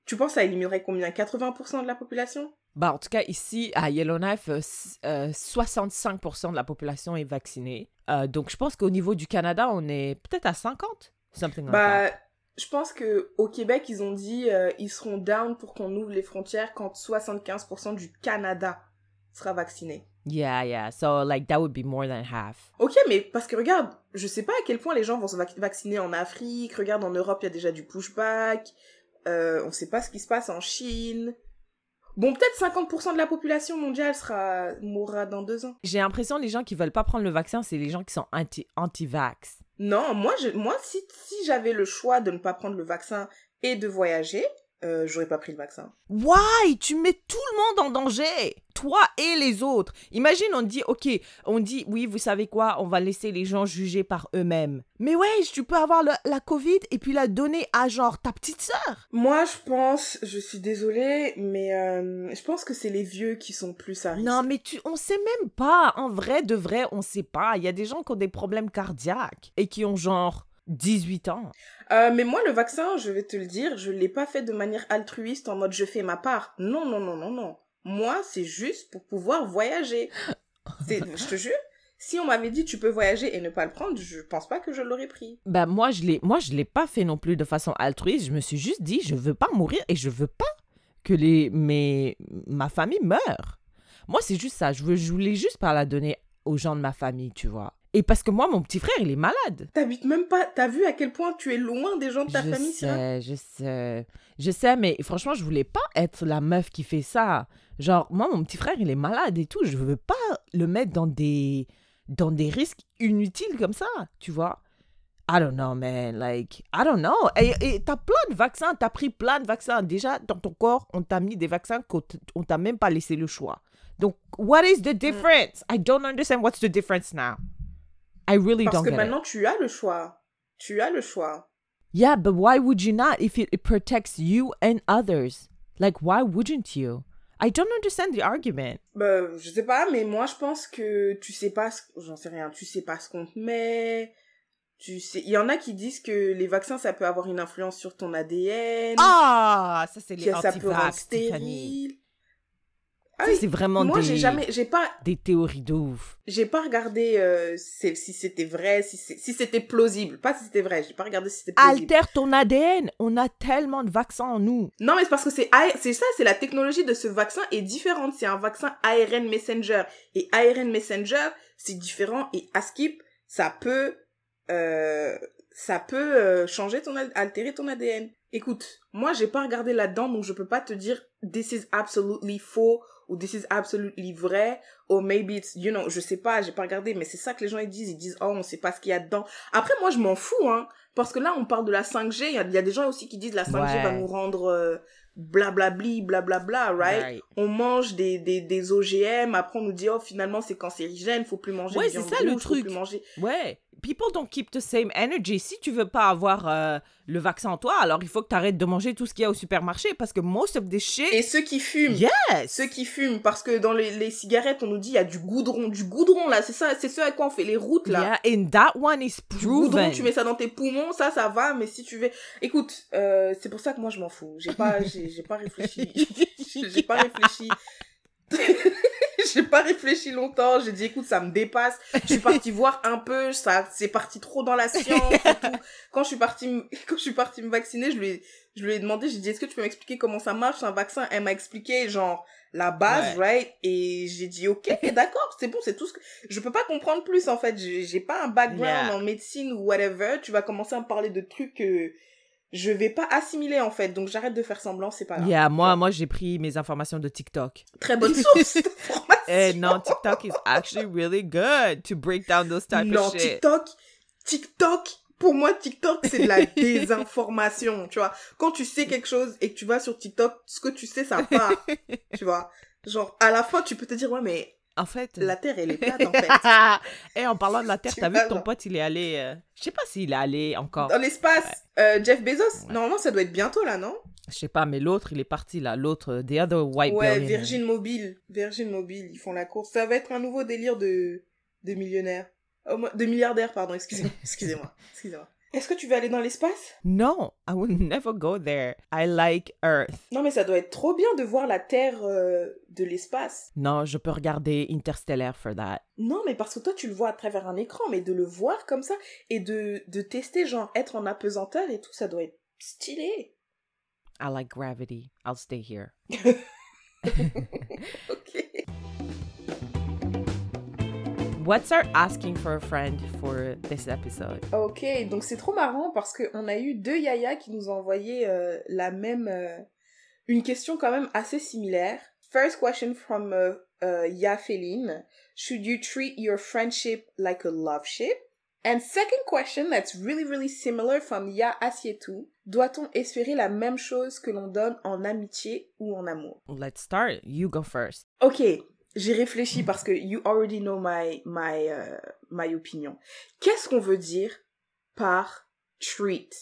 Tu penses ça éliminerait combien? 80% de la population? Bah, en tout cas, ici, à Yellowknife, 65% de la population est vaccinée. Donc, je pense qu'au niveau du Canada, on est peut-être à 50? Something like that. Je pense qu'au Québec, ils ont dit ils seront down pour qu'on ouvre les frontières quand 75% du Canada sera vacciné. Yeah. So, like, that would be more than half. OK, mais parce que regarde, je sais pas à quel point les gens vont se vacciner en Afrique. Regarde, en Europe, il y a déjà du pushback. On sait pas ce qui se passe en Chine. Bon, peut-être 50% de la population mondiale mourra dans 2 ans. J'ai l'impression que les gens qui veulent pas prendre le vaccin, c'est les gens qui sont anti-vax. Non, moi si j'avais le choix de ne pas prendre le vaccin et de voyager, j'aurais pas pris le vaccin. Why? Tu mets tout le monde en danger, toi et les autres. Imagine, on dit, oui, vous savez quoi, on va laisser les gens juger par eux-mêmes. Mais ouais, tu peux avoir la COVID et puis la donner à, genre, ta petite sœur. Moi, je pense, je suis désolée, mais je pense que c'est les vieux qui sont plus à risque. Non, mais on sait même pas, en vrai, de vrai, on sait pas. Il y a des gens qui ont des problèmes cardiaques et qui ont, genre, 18 ans. Mais moi, le vaccin, je vais te le dire, je ne l'ai pas fait de manière altruiste, en mode je fais ma part. Non, non, non, non, non. Moi, c'est juste pour pouvoir voyager. Je te jure, si on m'avait dit tu peux voyager et ne pas le prendre, je ne pense pas que je l'aurais pris. Bah, moi, je l'ai pas fait non plus de façon altruiste. Je me suis juste dit, je ne veux pas mourir et je ne veux pas que ma famille meure. Moi, c'est juste ça. Je voulais juste pas la donner aux gens de ma famille, tu vois. Et parce que moi, mon petit frère, il est malade. T'habites même pas... T'as vu à quel point tu es loin des gens de ta famille, Syrah? Je sais, mais franchement, je voulais pas être la meuf qui fait ça. Genre, moi, mon petit frère, il est malade et tout. Je veux pas le mettre dans des risques inutiles comme ça, tu vois. I don't know, man. Like, I don't know. Et t'as plein de vaccins. T'as pris plein de vaccins. Déjà, dans ton corps, on t'a mis des vaccins qu'on t'a même pas laissé le choix. Donc, what is the difference? I don't understand what's the difference now. Parce que maintenant, tu as le choix. Tu as le choix. Yeah, but why would you not if it protects you and others? Like, why wouldn't you? I don't understand the argument. Je sais pas, mais moi, je pense que tu sais pas... J'en sais rien. Tu sais pas ce qu'on te met. Tu sais... Il y en a qui disent que les vaccins, ça peut avoir une influence sur ton ADN. Ah, ça, c'est les anti-vax, ça peut rendre stérile. Ah oui, ça, c'est vraiment des théories de ouf. J'ai pas regardé si c'était vrai, si c'était plausible. Pas si c'était vrai, j'ai pas regardé si c'était plausible. Altère ton ADN, on a tellement de vaccins en nous. Non, mais c'est parce que c'est la technologie de ce vaccin est différente. C'est un vaccin ARN messenger. Et ARN messenger, c'est différent. Et ASCIP, ça peut changer altérer ton ADN. Écoute, moi, j'ai pas regardé là-dedans, donc je peux pas te dire « this is absolutely faux » ou « this is absolutely vrai » ou « maybe it's, you know », je sais pas, j'ai pas regardé, mais c'est ça que les gens ils disent « oh, on sait pas ce qu'il y a dedans ». Après, moi, je m'en fous, hein, parce que là, on parle de la 5G, il y a des gens aussi qui disent « la 5G va nous rendre blablabli, blablabla, right ?» On mange des OGM, après on nous dit « oh, finalement, c'est cancérigène, faut plus manger de viande rouge, faut plus manger... » Ouais. People don't keep the same energy. Si tu veux pas avoir le vaccin en toi, alors il faut que tu arrêtes de manger tout ce qu'il y a au supermarché parce que most of the shit... Et ceux qui fument. Yes! Ceux qui fument parce que dans les cigarettes, on nous dit il y a du goudron. Du goudron, là, c'est ça, c'est ce à quoi on fait les routes, là. Yeah, and that one is proven. Du goudron, tu mets ça dans tes poumons, ça va, mais si tu veux... Écoute, c'est pour ça que moi, je m'en fous. J'ai pas réfléchi. J'ai pas réfléchi longtemps, j'ai dit écoute ça me dépasse, je suis partie voir un peu, ça c'est parti trop dans la science et tout. Quand je suis partie me vacciner, je lui ai demandé, j'ai dit est-ce que tu peux m'expliquer comment ça marche un vaccin? Elle m'a expliqué genre la base, right? Et j'ai dit ok, d'accord, c'est bon, c'est tout ce que... Je peux pas comprendre plus en fait, j'ai pas un background en médecine ou whatever, tu vas commencer à me parler de trucs que... Je vais pas assimiler en fait, donc j'arrête de faire semblant, c'est pas grave. Yeah, moi j'ai pris mes informations de TikTok. Très bonne source d'information. Non, TikTok is actually really good to break down those type of shit. Non, TikTok, pour moi TikTok c'est de la désinformation, tu vois. Quand tu sais quelque chose et que tu vas sur TikTok, ce que tu sais ça part, tu vois. Genre à la fois tu peux te dire ouais mais en fait, la terre, elle est plate, en fait. Et en parlant de la terre, t'as vu que ton pote, il est allé... Je sais pas s'il est allé encore. Dans l'espace, Jeff Bezos. Ouais. Normalement, ça doit être bientôt, là, non? Je sais pas, mais l'autre, il est parti, là. L'autre, the other white billionaire. Ouais, Virgin Mobile. Virgin Mobile, ils font la course. Ça va être un nouveau délire de millionnaires. De milliardaires, pardon. Excusez-moi. Est-ce que tu veux aller dans l'espace? Non, I will never go there. I like Earth. Non, mais ça doit être trop bien de voir la Terre de l'espace. Non, je peux regarder Interstellar for that. Non, mais parce que toi, tu le vois à travers un écran, mais de le voir comme ça et de tester, genre, être en apesanteur et tout, ça doit être stylé. I like gravity. I'll stay here. Ok. What's our asking for a friend for this episode? Ok, donc c'est trop marrant parce qu'on a eu 2 Yaya qui nous ont envoyé une question quand même assez similaire. First question from Ya Féline. Should you treat your friendship like a love ship? And second question that's really, really similar from Ya Asietou. Doit-on espérer la même chose que l'on donne en amitié ou en amour? Let's start. You go first. Ok, j'ai réfléchi parce que you already know my opinion. Qu'est-ce qu'on veut dire par treat?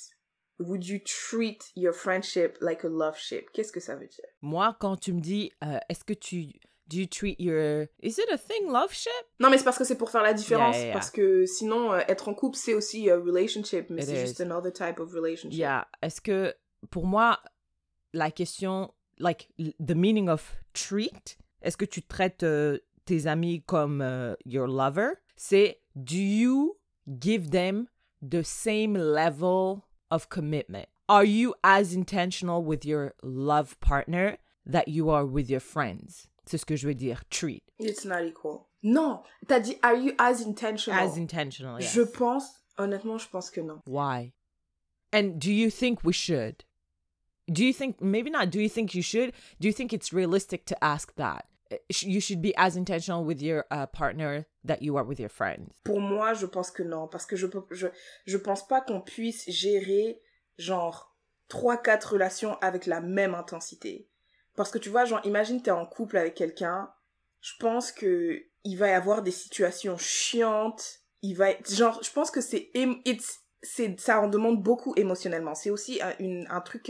Would you treat your friendship like a love ship? Qu'est-ce que ça veut dire? Moi, quand tu me dis, est-ce que tu... Do you treat your... Is it a thing, love ship? Non, mais c'est parce que c'est pour faire la différence. Yeah. Parce que sinon, être en couple, c'est aussi a relationship. Mais c'est juste another type of relationship. Yeah. Est-ce que, pour moi, la question... Like, the meaning of treat, est-ce que tu traites tes amis comme your lover? C'est, do you give them the same level of commitment? Are you as intentional with your love partner that you are with your friends? C'est ce que je veux dire, treat. It's not equal. Non, t'as dit, are you as intentional? As intentional, yes. Honnêtement, je pense que non. Why? And do you think we should? Do you think, maybe not, do you think you should? Do you think it's realistic to ask that? You should be as intentional with your partner that you are with your friends. Pour moi, je pense que non. Parce que je pense pas qu'on puisse gérer, genre, 3-4 relations avec la même intensité. Parce que tu vois, genre, imagine t'es en couple avec quelqu'un, je pense que il va y avoir des situations chiantes, je pense que ça en demande beaucoup émotionnellement. C'est aussi un truc,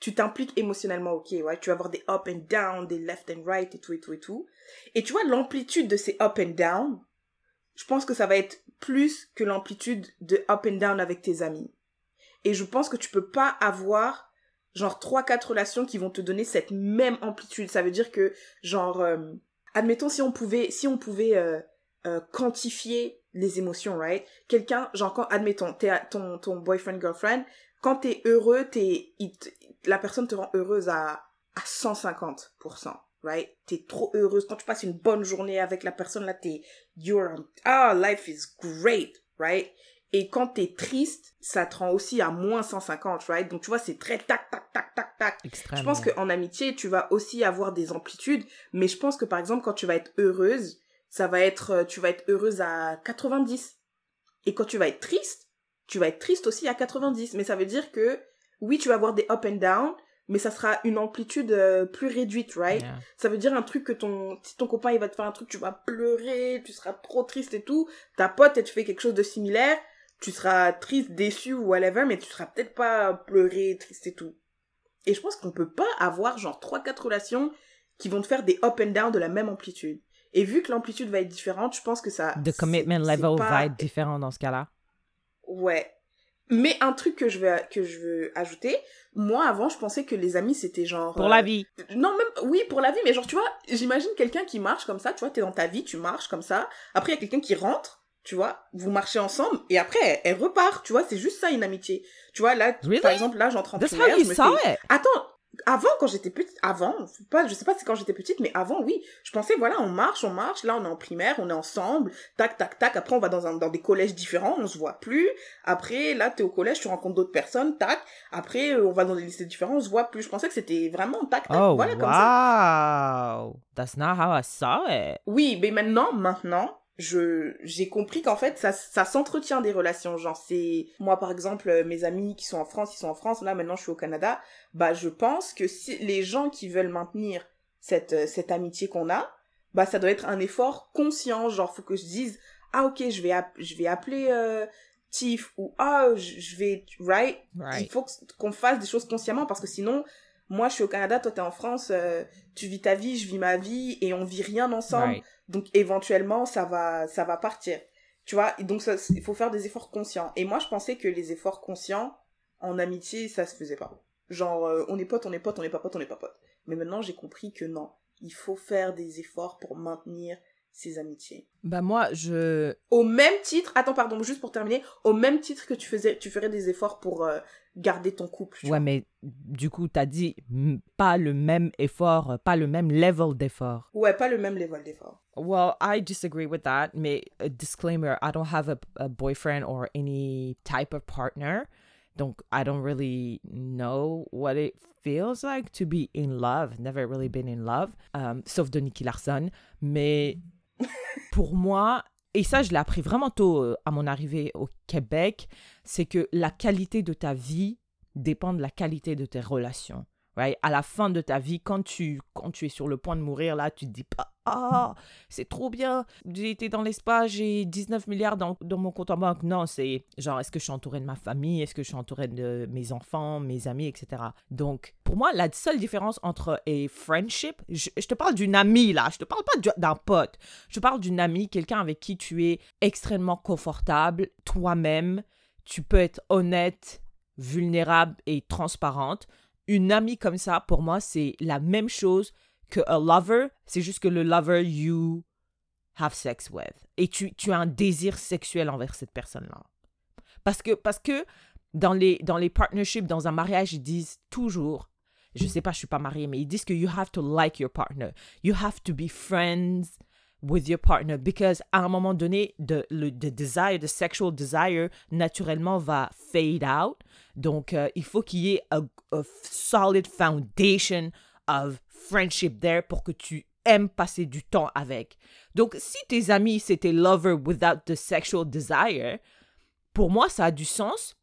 tu t'impliques émotionnellement, ok, ouais, tu vas avoir des up and down, des left and right, et tout, et tout, et tout. Et tu vois, l'amplitude de ces up and down, je pense que ça va être plus que l'amplitude de up and down avec tes amis. Et je pense que tu peux pas avoir... genre 3-4 relations qui vont te donner cette même amplitude. Ça veut dire que, genre, admettons, si on pouvait quantifier les émotions, right? Quelqu'un, genre, quand, admettons, t'es ton boyfriend, girlfriend, quand t'es heureux, la personne te rend heureuse à 150%, right? T'es trop heureuse. Quand tu passes une bonne journée avec la personne, là, life is great, right? Et quand t'es triste, ça te rend aussi à moins 150, right? Donc, tu vois, c'est très tac, tac, tac, tac, tac. Je pense qu'en amitié, tu vas aussi avoir des amplitudes. Mais je pense que, par exemple, quand tu vas être heureuse, tu vas être heureuse à 90. Et quand tu vas être triste aussi à 90. Mais ça veut dire que, oui, tu vas avoir des up and down, mais ça sera une amplitude plus réduite, right? Yeah. Ça veut dire un truc que si ton copain, il va te faire un truc, tu vas pleurer, tu seras trop triste et tout. Ta pote, elle te fait quelque chose de similaire. Tu seras triste, déçu ou whatever, mais tu seras peut-être pas pleuré, triste et tout. Et je pense qu'on peut pas avoir genre 3-4 relations qui vont te faire des up and down de la même amplitude. Et vu que l'amplitude va être différente, je pense que ça... The commitment level va être différent dans ce cas-là. Ouais. Mais un truc que je veux ajouter, moi avant je pensais que les amis c'était genre... Pour la vie. Non même, oui pour la vie, mais genre tu vois, j'imagine quelqu'un qui marche comme ça, tu vois, t'es dans ta vie, tu marches comme ça, après il y a quelqu'un qui rentre, tu vois, vous marchez ensemble, et après, elle repart, tu vois, c'est juste ça, une amitié. Tu vois, là, really? Par exemple, là, j'entre en primaire, je me fais... Attends, avant, quand j'étais petite, je sais pas si c'est quand j'étais petite, mais avant, oui, je pensais, voilà, on marche, là, on est en primaire, on est ensemble, tac, tac, tac, après, on va dans des collèges différents, on se voit plus, après, là, t'es au collège, tu rencontres d'autres personnes, tac, après, on va dans des lycées différents, on se voit plus, je pensais que c'était vraiment tac, tac, oh, voilà, wow. Comme ça. Oh, wow, that's not how I saw it. Oui, mais maintenant... J'ai compris qu'en fait, ça s'entretient des relations. Genre, c'est... Moi, par exemple, mes amis qui sont en France, ils sont en France. Là, maintenant, je suis au Canada. Bah, je pense que si les gens qui veulent maintenir cette amitié qu'on a, bah, ça doit être un effort conscient. Genre, faut que je dise, ah, ok, je vais appeler Tiff ou ah, je vais... Right? Il faut qu'on fasse des choses consciemment parce que sinon... Moi, je suis au Canada, toi, t'es en France, tu vis ta vie, je vis ma vie, et on vit rien ensemble. Right. Donc, éventuellement, ça va partir. Tu vois, et donc, il faut faire des efforts conscients. Et moi, je pensais que les efforts conscients, en amitié, ça se faisait pas. Genre, on n'est pas potes, on n'est pas potes. Mais maintenant, j'ai compris que non, il faut faire des efforts pour maintenir ces amitiés. Bah, moi, Au même titre... Attends, pardon, juste pour terminer. Au même titre que tu ferais des efforts pour... garder ton couple. Ouais, mais du coup, t'as dit pas le même effort, pas le même level d'effort. Ouais, pas le même level d'effort. Well, I disagree with that, mais disclaimer, I don't have a boyfriend or any type of partner. Donc, I don't really know what it feels like to be in love. Never really been in love, sauf de Nicki Larson. Mais pour moi, et ça, je l'ai appris vraiment tôt à mon arrivée au Québec, c'est que la qualité de ta vie dépend de la qualité de tes relations. Right? À la fin de ta vie, quand tu es sur le point de mourir, là, tu te dis pas « Ah, c'est trop bien, j'ai été dans l'espace, j'ai 19 milliards dans mon compte en banque. » Non, c'est genre « Est-ce que je suis entourée de ma famille? Est-ce que je suis entourée de mes enfants, mes amis, etc. » Donc, pour moi, la seule différence entre « friendship », je te parle d'une amie, là, je te parle pas d'un pote. Je te parle d'une amie, quelqu'un avec qui tu es extrêmement confortable, toi-même, tu peux être honnête, vulnérable et transparente. Une amie comme ça, pour moi, c'est la même chose que a lover. C'est juste que le lover, you have sex with. Et tu as un désir sexuel envers cette personne-là. Parce que dans les partnerships, dans un mariage, ils disent toujours, je sais pas, je suis pas mariée, mais ils disent que you have to like your partner. You have to be friends with your partner. Because à un moment donné, the sexual desire, naturellement, va fade out. Donc, il faut qu'il y ait a solid foundation of friendship there pour que tu aimes passer du temps avec. Donc, si tes amis, c'était lover without the sexual desire, pour moi, ça a du sens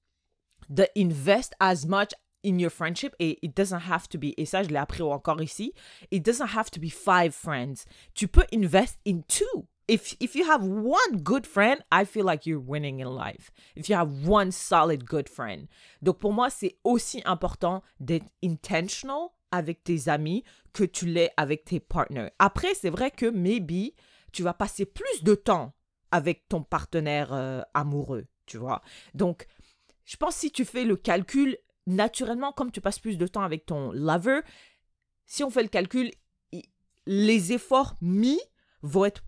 de invest as much in your friendship, et it doesn't have to be, et ça, je l'ai appris encore ici, it doesn't have to be 5 friends. Tu peux invest in 2. If you have one good friend, I feel like you're winning in life. If you have one solid good friend. Donc, pour moi, c'est aussi important d'être intentional avec tes amis que tu l'es avec tes partners. Après, c'est vrai que maybe, tu vas passer plus de temps avec ton partenaire amoureux, tu vois. Donc, je pense si tu fais le calcul, naturellement, comme tu passes plus de temps avec ton lover, si on fait le calcul, les efforts mis vont être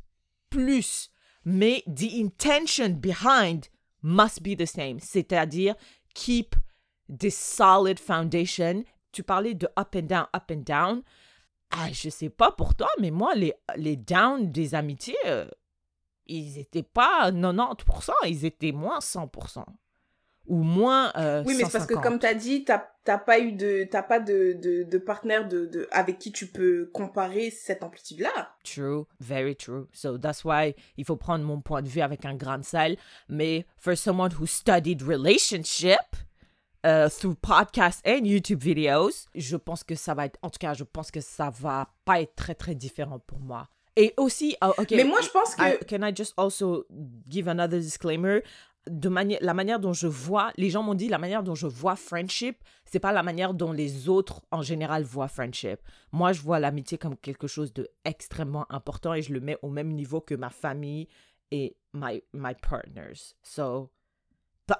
plus, mais the intention behind must be the same, c'est-à-dire keep this solid foundation. Tu parlais de up and down, je sais pas pour toi, mais moi, les downs des amitiés, ils étaient pas 90%, ils étaient moins 100%. Ou moins 150. Oui, mais c'est parce que comme tu as dit, t'as pas de partenaire de avec qui tu peux comparer cette amplitude-là. True, very true. So that's why il faut prendre mon point de vue avec un grain de sel. Mais for someone who studied relationship through podcasts and YouTube videos, je pense que ça va être, en tout cas, je pense que ça va pas être très très différent pour moi. Et aussi, okay, mais moi je pense que can I just also give another disclaimer? La manière dont je vois, les gens m'ont dit la manière dont je vois friendship, c'est pas la manière dont les autres en général voient friendship. Moi, je vois l'amitié comme quelque chose d'extrêmement important et je le mets au même niveau que ma famille et my partners. So,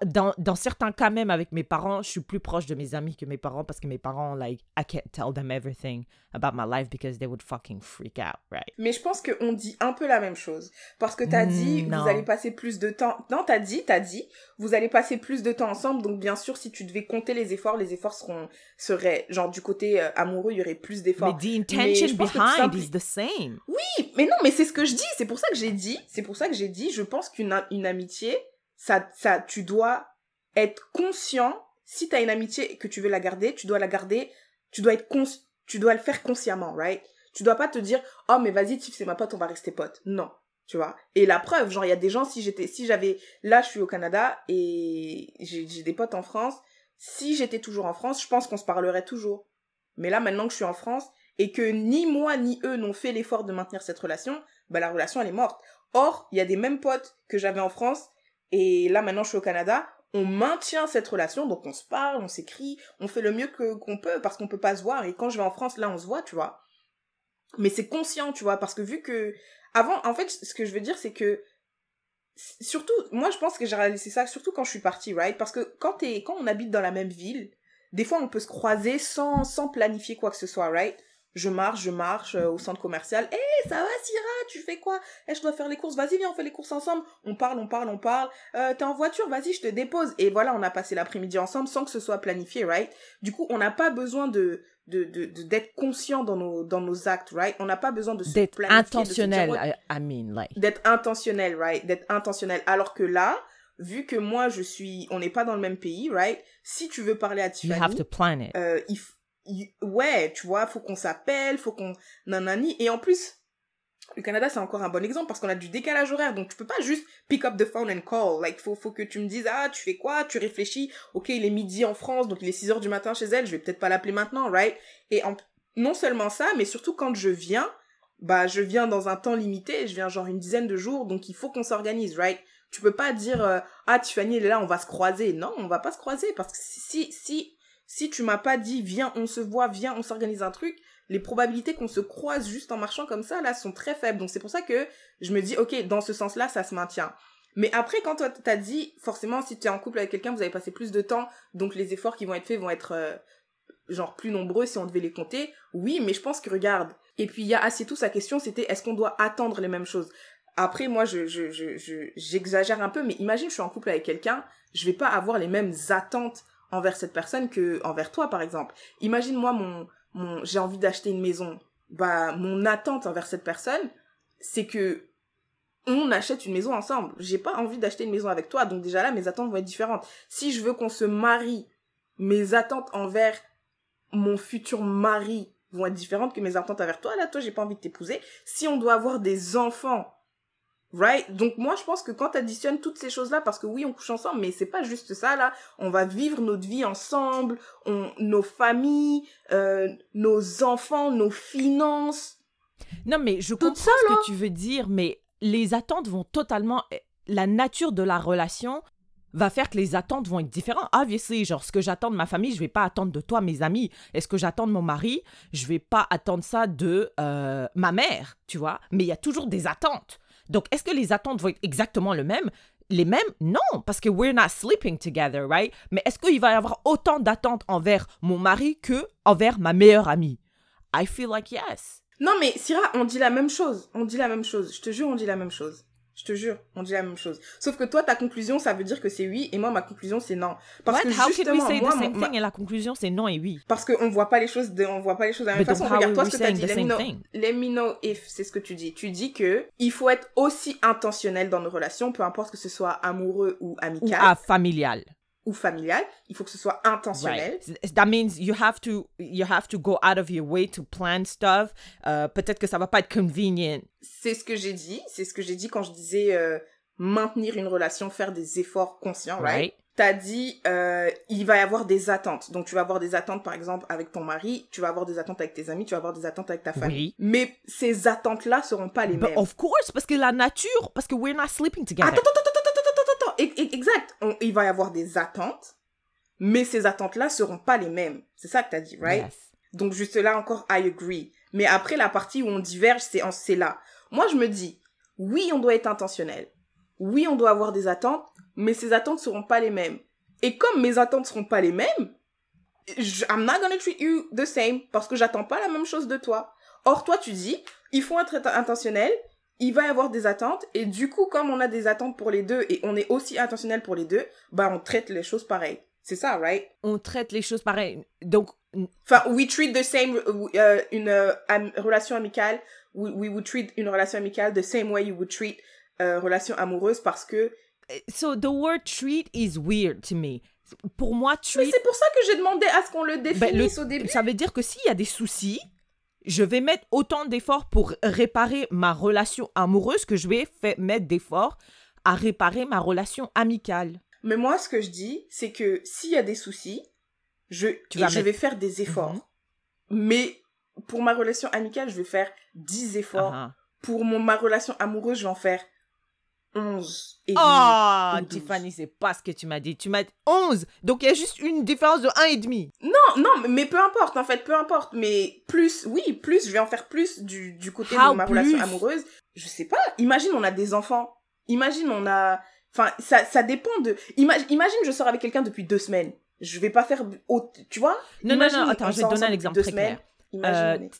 dans certains cas même avec mes parents, je suis plus proche de mes amis que mes parents parce que mes parents, like, I can't tell them everything about my life because they would fucking freak out, right? Mais je pense qu'on dit un peu la même chose. Parce que t'as dit, vous allez passer plus de temps... Non, t'as dit, vous allez passer plus de temps ensemble. Donc, bien sûr, si tu devais compter les efforts seraient... Genre, du côté amoureux, il y aurait plus d'efforts. Mais the intention behind is the same. Oui, mais non, mais c'est ce que je dis. C'est pour ça que j'ai dit, je pense qu'une amitié... Ça, tu dois être conscient, si tu as une amitié et que tu veux la garder, tu dois le faire consciemment, right? Tu dois pas te dire, oh, mais vas-y, Tiff, c'est ma pote, on va rester pote. Non, tu vois. Et la preuve, genre, il y a des gens, là, je suis au Canada et j'ai des potes en France. Si j'étais toujours en France, je pense qu'on se parlerait toujours. Mais là, maintenant que je suis en France et que ni moi ni eux n'ont fait l'effort de maintenir cette relation, bah, la relation, elle est morte. Or, il y a des mêmes potes que j'avais en France. Et là, maintenant, je suis au Canada, on maintient cette relation, donc on se parle, on s'écrit, on fait le mieux qu'on peut parce qu'on peut pas se voir. Et quand je vais en France, là, on se voit, tu vois. Mais c'est conscient, tu vois, parce que vu que... Avant, en fait, ce que je veux dire, c'est que... Surtout, moi, je pense que j'ai réalisé ça, surtout quand je suis partie, right? Parce que quand on habite dans la même ville, des fois, on peut se croiser sans planifier quoi que ce soit, right? Je marche au centre commercial. Hey, ça va, Syrah, tu fais quoi? Hey, je dois faire les courses. Vas-y, viens, on fait les courses ensemble. On parle. T'es en voiture, vas-y, je te dépose. Et voilà, on a passé l'après-midi ensemble sans que ce soit planifié, right? Du coup, on n'a pas besoin d'être conscient dans nos actes, right? On n'a pas besoin de se planifier. D'être intentionnel, I mean, like. D'être intentionnel, right? Alors que là, vu que moi, je suis... On n'est pas dans le même pays, right? Si tu veux parler à Tiffany... You have to plan it. Ouais, tu vois, faut qu'on s'appelle, faut qu'on... Nanani. Et en plus, le Canada, c'est encore un bon exemple parce qu'on a du décalage horaire. Donc, tu peux pas juste pick up the phone and call. Like, faut que tu me dises, ah, tu fais quoi? Tu réfléchis. OK, il est midi en France, donc il est 6h du matin chez elle. Je vais peut-être pas l'appeler maintenant, right? Et non seulement ça, mais surtout quand je viens... Bah, je viens dans un temps limité, je viens genre une dizaine de jours, donc il faut qu'on s'organise, right? Tu peux pas dire, ah, Tiffany, elle est là, on va se croiser. Non, on va pas se croiser, parce que si tu m'as pas dit, viens, on se voit, viens, on s'organise un truc, les probabilités qu'on se croise juste en marchant comme ça, là, sont très faibles. Donc, c'est pour ça que je me dis, ok, dans ce sens-là, ça se maintient. Mais après, quand toi, t'as dit, forcément, si t'es en couple avec quelqu'un, vous avez passé plus de temps, donc les efforts qui vont être faits vont être, genre, plus nombreux si on devait les compter. Oui, mais je pense que, regarde, et puis, il y a assez tout, sa question, c'était, est-ce qu'on doit attendre les mêmes choses? Après, moi, j'exagère un peu, mais imagine, je suis en couple avec quelqu'un, je vais pas avoir les mêmes attentes envers cette personne que envers toi, par exemple. Imagine, moi, j'ai envie d'acheter une maison. Bah, mon attente envers cette personne, c'est que on achète une maison ensemble. J'ai pas envie d'acheter une maison avec toi, donc déjà là, mes attentes vont être différentes. Si je veux qu'on se marie, mes attentes envers mon futur mari vont être différentes que mes attentes envers toi. Là, toi, j'ai pas envie de t'épouser. Si on doit avoir des enfants, right? Donc, moi, je pense que quand t'additionnes toutes ces choses-là, parce que oui, on couche ensemble, mais c'est pas juste ça, là. On va vivre notre vie ensemble, nos familles, nos enfants, nos finances. Non, mais je comprends ce que tu veux dire, mais les attentes vont totalement... La nature de la relation va faire que les attentes vont être différentes. Obviously, genre, ce que j'attends de ma famille, je vais pas attendre de toi, mes amis. Et ce que j'attends de mon mari, je vais pas attendre ça de ma mère, tu vois. Mais il y a toujours des attentes. Donc, est-ce que les attentes vont être exactement les mêmes? Non, parce que we're not sleeping together, right? Mais est-ce qu'il va y avoir autant d'attentes envers mon mari que envers ma meilleure amie? I feel like yes. Non, mais Syrah, on dit la même chose. On dit la même chose. Je te jure, on dit la même chose. Je te jure, on dit la même chose. Sauf que toi, ta conclusion, ça veut dire que c'est oui, et moi, ma conclusion, c'est non. Parce que justement, et la conclusion, c'est non et oui. Parce qu'on voit pas les choses, on voit pas les choses de la même façon. Regarde, toi, ce que t'as dit, let me know if, c'est ce que tu dis. Tu dis que il faut être aussi intentionnel dans nos relations, peu importe que ce soit amoureux ou amical. Ou familial. Il faut que ce soit intentionnel. Right. That means you have to go out of your way to plan stuff. Peut-être que ça va pas être convenient. C'est ce que j'ai dit quand je disais maintenir une relation, faire des efforts conscients, right? T'as dit il va y avoir des attentes. Donc tu vas avoir des attentes par exemple avec ton mari, tu vas avoir des attentes avec tes amis, tu vas avoir des attentes avec ta famille. Oui. Mais ces attentes-là seront pas les mêmes. Of course, parce que la nature, parce que we're not sleeping together. Exact. Il va y avoir des attentes, mais ces attentes-là seront pas les mêmes. C'est ça que t'as dit, right? Yes. Donc, juste là encore, I agree. Mais après, la partie où on diverge, c'est là. Moi, je me dis, oui, on doit être intentionnel. Oui, on doit avoir des attentes, mais ces attentes seront pas les mêmes. Et comme mes attentes seront pas les mêmes, I'm not gonna treat you the same, parce que j'attends pas la même chose de toi. Or, toi, tu dis, il faut être intentionnel, il va y avoir des attentes, et du coup, comme on a des attentes pour les deux, et on est aussi intentionnel pour les deux, bah, on traite les choses pareilles. C'est ça, right? On traite les choses pareilles. Donc, enfin, we treat the same, relation amicale, we would treat une relation amicale the same way you would treat relation amoureuse, parce que... So, the word treat is weird to me. Pour moi, treat... Mais c'est pour ça que j'ai demandé à ce qu'on le définisse au début. Ça veut dire que s'il y a des soucis... Je vais mettre autant d'efforts pour réparer ma relation amoureuse que je vais mettre d'efforts à réparer ma relation amicale. Mais moi, ce que je dis, c'est que s'il y a des soucis, je vais faire des efforts. Mm-hmm. Mais pour ma relation amicale, je vais faire 10 efforts. Uh-huh. Pour ma relation amoureuse, je vais en faire 11. Oh, Tiffany, c'est pas ce que tu m'as dit. Tu m'as dit 11. Donc, il y a juste une différence de 1,5. Non, mais peu importe, en fait, peu importe. Mais plus, je vais en faire plus du côté de ma relation amoureuse. Je sais pas. Imagine, on a des enfants. Imagine, on a... Enfin, ça dépend de... Imagine, je sors avec quelqu'un depuis 2 semaines. Je vais pas faire... Tu vois? Non, attends, je vais te donner un exemple très clair.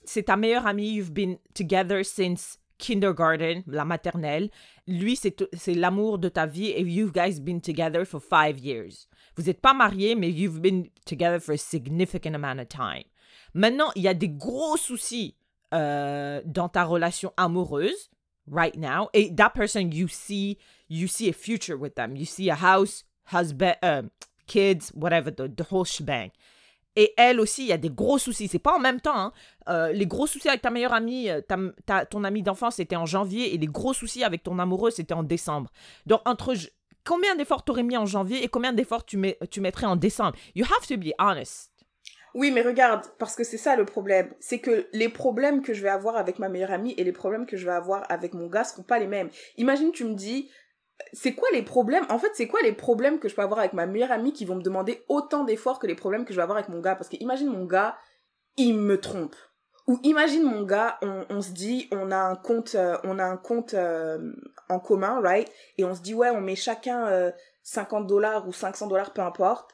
C'est ta meilleure amie. You've been together since... kindergarten, la maternelle. Lui, c'est l'amour de ta vie et you guys been together for 5 years. Vous n'êtes pas mariés, mais you've been together for a significant amount of time. Maintenant, il y a des gros soucis dans ta relation amoureuse. right now, that person, you see a future with them. You see a house, husband, kids, whatever, the whole shebang. Et elle aussi, il y a des gros soucis. C'est pas en même temps. Hein. Les gros soucis avec ta meilleure amie, ton amie d'enfance, c'était en janvier. Et les gros soucis avec ton amoureux, c'était en décembre. Donc, combien d'efforts t'aurais mis en janvier et combien d'efforts tu mettrais en décembre? You have to be honest. Oui, mais regarde, parce que c'est ça le problème. C'est que les problèmes que je vais avoir avec ma meilleure amie et les problèmes que je vais avoir avec mon gars seront pas les mêmes. Imagine, tu me dis... C'est quoi les problèmes? En fait, c'est quoi les problèmes que je peux avoir avec ma meilleure amie qui vont me demander autant d'efforts que les problèmes que je vais avoir avec mon gars? Parce que imagine mon gars, il me trompe. Ou imagine mon gars, on se dit, on a un compte en commun, right? Et on se dit, ouais, on met chacun $50 ou $500, peu importe.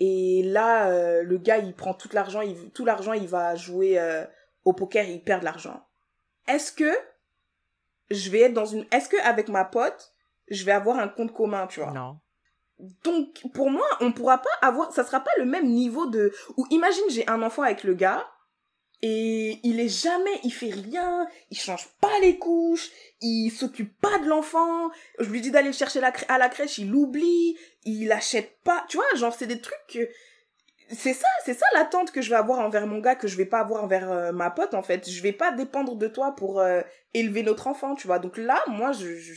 Et là, le gars, il prend tout l'argent, il va jouer au poker et il perd de l'argent. Est-ce que avec ma pote, je vais avoir un compte commun, tu vois. Non. Donc, pour moi, on pourra pas avoir... Ça sera pas le même niveau de... Ou imagine, j'ai un enfant avec le gars, et il est jamais... Il fait rien, il change pas les couches, il s'occupe pas de l'enfant, je lui dis d'aller chercher à la crèche, il oublie, il achète pas... Tu vois, genre, c'est des trucs... C'est ça l'attente que je vais avoir envers mon gars, que je vais pas avoir envers ma pote, en fait. Je vais pas dépendre de toi pour élever notre enfant, tu vois. Donc là, moi,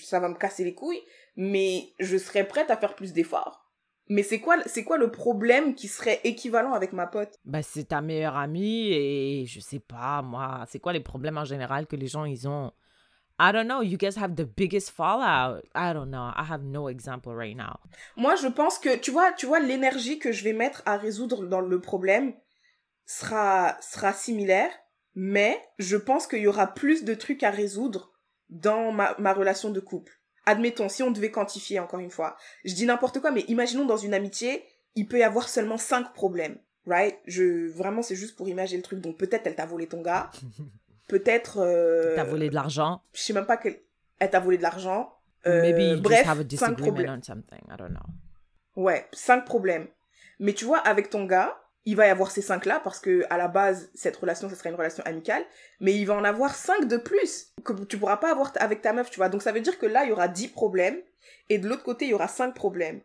ça va me casser les couilles, mais je serais prête à faire plus d'efforts. Mais c'est quoi le problème qui serait équivalent avec ma pote? Bah, c'est ta meilleure amie et je sais pas, moi. C'est quoi les problèmes en général que les gens, ils ont? I don't know, you guys have the biggest fallout. I don't know, I have no example right now. Moi, je pense que, tu vois, l'énergie que je vais mettre à résoudre dans le problème sera similaire, mais je pense qu'il y aura plus de trucs à résoudre dans ma relation de couple. Admettons, si on devait quantifier, encore une fois. Je dis n'importe quoi, mais imaginons dans une amitié, il peut y avoir seulement 5 problèmes, right? Vraiment, c'est juste pour imaginer le truc. Donc peut-être elle t'a volé ton gars... Peut-être... T'as volé de l'argent. Je sais même pas qu'elle t'a volé de l'argent. Maybe you just have a disagreement on something. I don't know. Ouais, 5 problèmes. Mais tu vois, avec ton gars, il va y avoir ces 5-là parce que à la base, cette relation, ça serait une relation amicale. Mais il va en avoir 5 de plus que tu pourras pas avoir avec ta meuf, tu vois. Donc ça veut dire que là, il y aura 10 problèmes. Et de l'autre côté, il y aura 5 problèmes.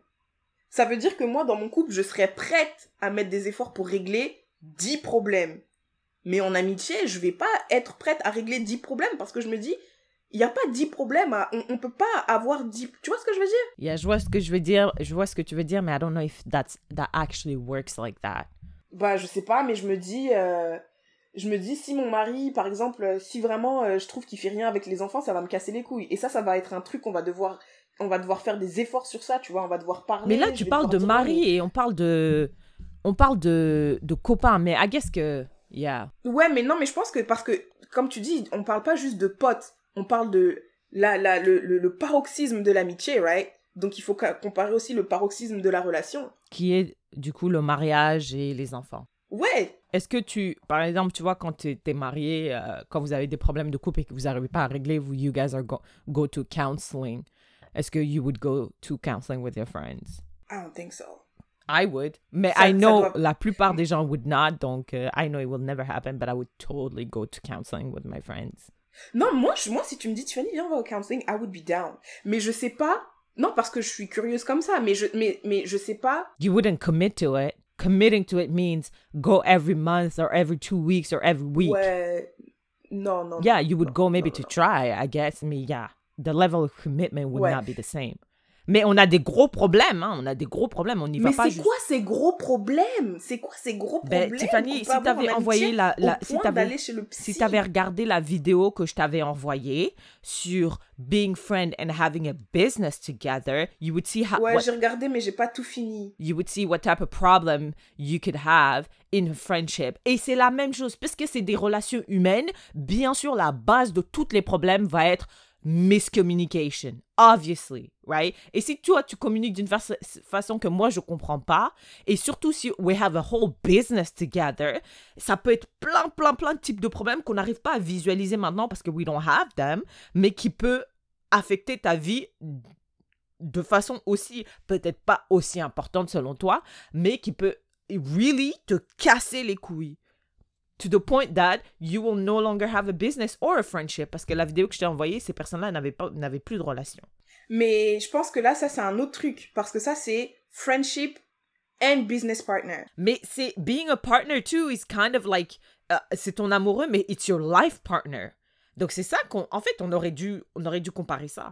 Ça veut dire que moi, dans mon couple, je serais prête à mettre des efforts pour régler 10 problèmes. Mais en amitié, je vais pas être prête à régler 10 problèmes parce que je me dis, il n'y a pas 10 problèmes, on peut pas avoir 10... Tu vois ce que je veux dire? Yeah, je vois ce que je veux dire, je vois ce que tu veux dire, mais I don't know if that actually works like that. Bah, je sais pas, mais je me dis si mon mari, par exemple, si vraiment je trouve qu'il fait rien avec les enfants, ça va me casser les couilles. Et ça va être un truc qu'on va devoir... On va devoir faire des efforts sur ça, tu vois, on va devoir parler... Mais là, tu parles de mari et on parle de copains, mais I guess que... Yeah. Ouais, mais non, mais je pense que parce que, comme tu dis, on parle pas juste de potes, on parle de le paroxysme de l'amitié, right? Donc il faut comparer aussi le paroxysme de la relation. Qui est, du coup, le mariage et les enfants. Ouais! Est-ce que par exemple, tu vois, quand t'es marié, quand vous avez des problèmes de couple et que vous n'arrivez pas à régler, you guys are go to counseling. Est-ce que you would go to counseling with your friends? I don't think so. I would, mais I know la plupart des gens would not, donc I know it will never happen, but I would totally go to counseling with my friends. Non, moi si tu me dis, Tiffany, viens, on va au counseling, I would be down. Mais je sais pas, non, parce que je suis curieuse comme ça, mais je sais pas. You wouldn't commit to it. Committing to it means go every month or every 2 weeks or every week. Ouais, non. Yeah, you would go maybe to try, I guess, mais yeah, the level of commitment would not be the same. Mais on a des gros problèmes, hein. On a des gros problèmes, on n'y va pas juste. Mais c'est quoi ces gros problèmes? C'est quoi ces gros problèmes? Ben, Tiffany, si t'avais envoyé si t'avais regardé la vidéo que je t'avais envoyée sur being friend and having a business together, you would see how... Ouais, j'ai regardé, mais j'ai pas tout fini. You would see what type of problem you could have in a friendship. Et c'est la même chose, puisque c'est des relations humaines, bien sûr, la base de tous les problèmes va être miscommunication, obviously, right? Et si toi, tu communiques d'une façon que moi, je comprends pas, et surtout si we have a whole business together, ça peut être plein de types de problèmes qu'on n'arrive pas à visualiser maintenant parce que we don't have them, mais qui peut affecter ta vie de façon aussi, peut-être pas aussi importante selon toi, mais qui peut really te casser les couilles. to the point that you will no longer have a business or a friendship. Parce que la vidéo que je t'ai envoyée, ces personnes-là n'avaient plus de relation. Mais je pense que là, ça, c'est un autre truc. Parce que ça, c'est friendship and business partner. Mais c'est being a partner too is kind of like, c'est ton amoureux, mais it's your life partner. Donc c'est ça qu'on aurait dû comparer ça.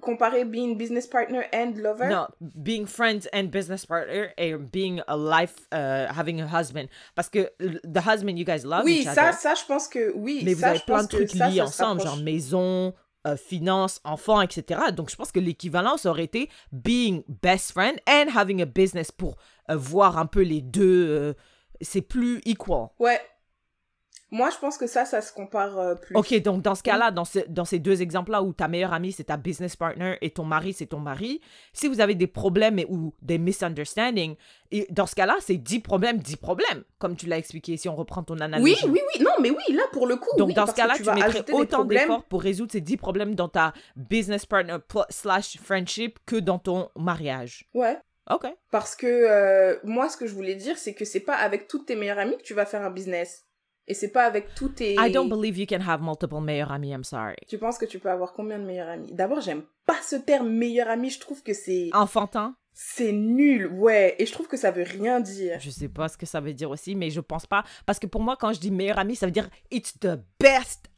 Comparer being business partner and lover? Non, being friends and business partner et being a life, having a husband. Parce que the husband you guys love each other. Oui, ça je pense que oui. Mais ça, vous avez plein de trucs liés ensemble, genre maison, finances, enfants, etc. Donc je pense que l'équivalence aurait été being best friend and having a business pour voir un peu les deux. C'est plus equal. Ouais. Moi, je pense que ça se compare plus. Ok, donc dans ce cas-là, dans ces deux exemples-là où ta meilleure amie, c'est ta business partner et ton mari, c'est ton mari, si vous avez des problèmes ou des misunderstandings, et dans ce cas-là, c'est 10 problèmes, comme tu l'as expliqué, si on reprend ton analyse. Oui, non, mais oui, là, pour le coup, donc, oui, dans ce cas-là, tu mettrais autant d'efforts pour résoudre ces 10 problèmes dans ta business partner / friendship que dans ton mariage. Ouais. Ok. Parce que moi, ce que je voulais dire, c'est que c'est pas avec toutes tes meilleures amies que tu vas faire un business. Et c'est pas avec tous tes... I don't believe you can have multiple meilleurs amis, I'm sorry. Tu penses que tu peux avoir combien de meilleurs amis? D'abord, j'aime pas ce terme meilleur ami, je trouve que c'est... Enfantin? C'est nul, ouais, et je trouve que ça veut rien dire. Je sais pas ce que ça veut dire aussi, mais je pense pas, parce que pour moi, quand je dis meilleur ami, ça veut dire it's the best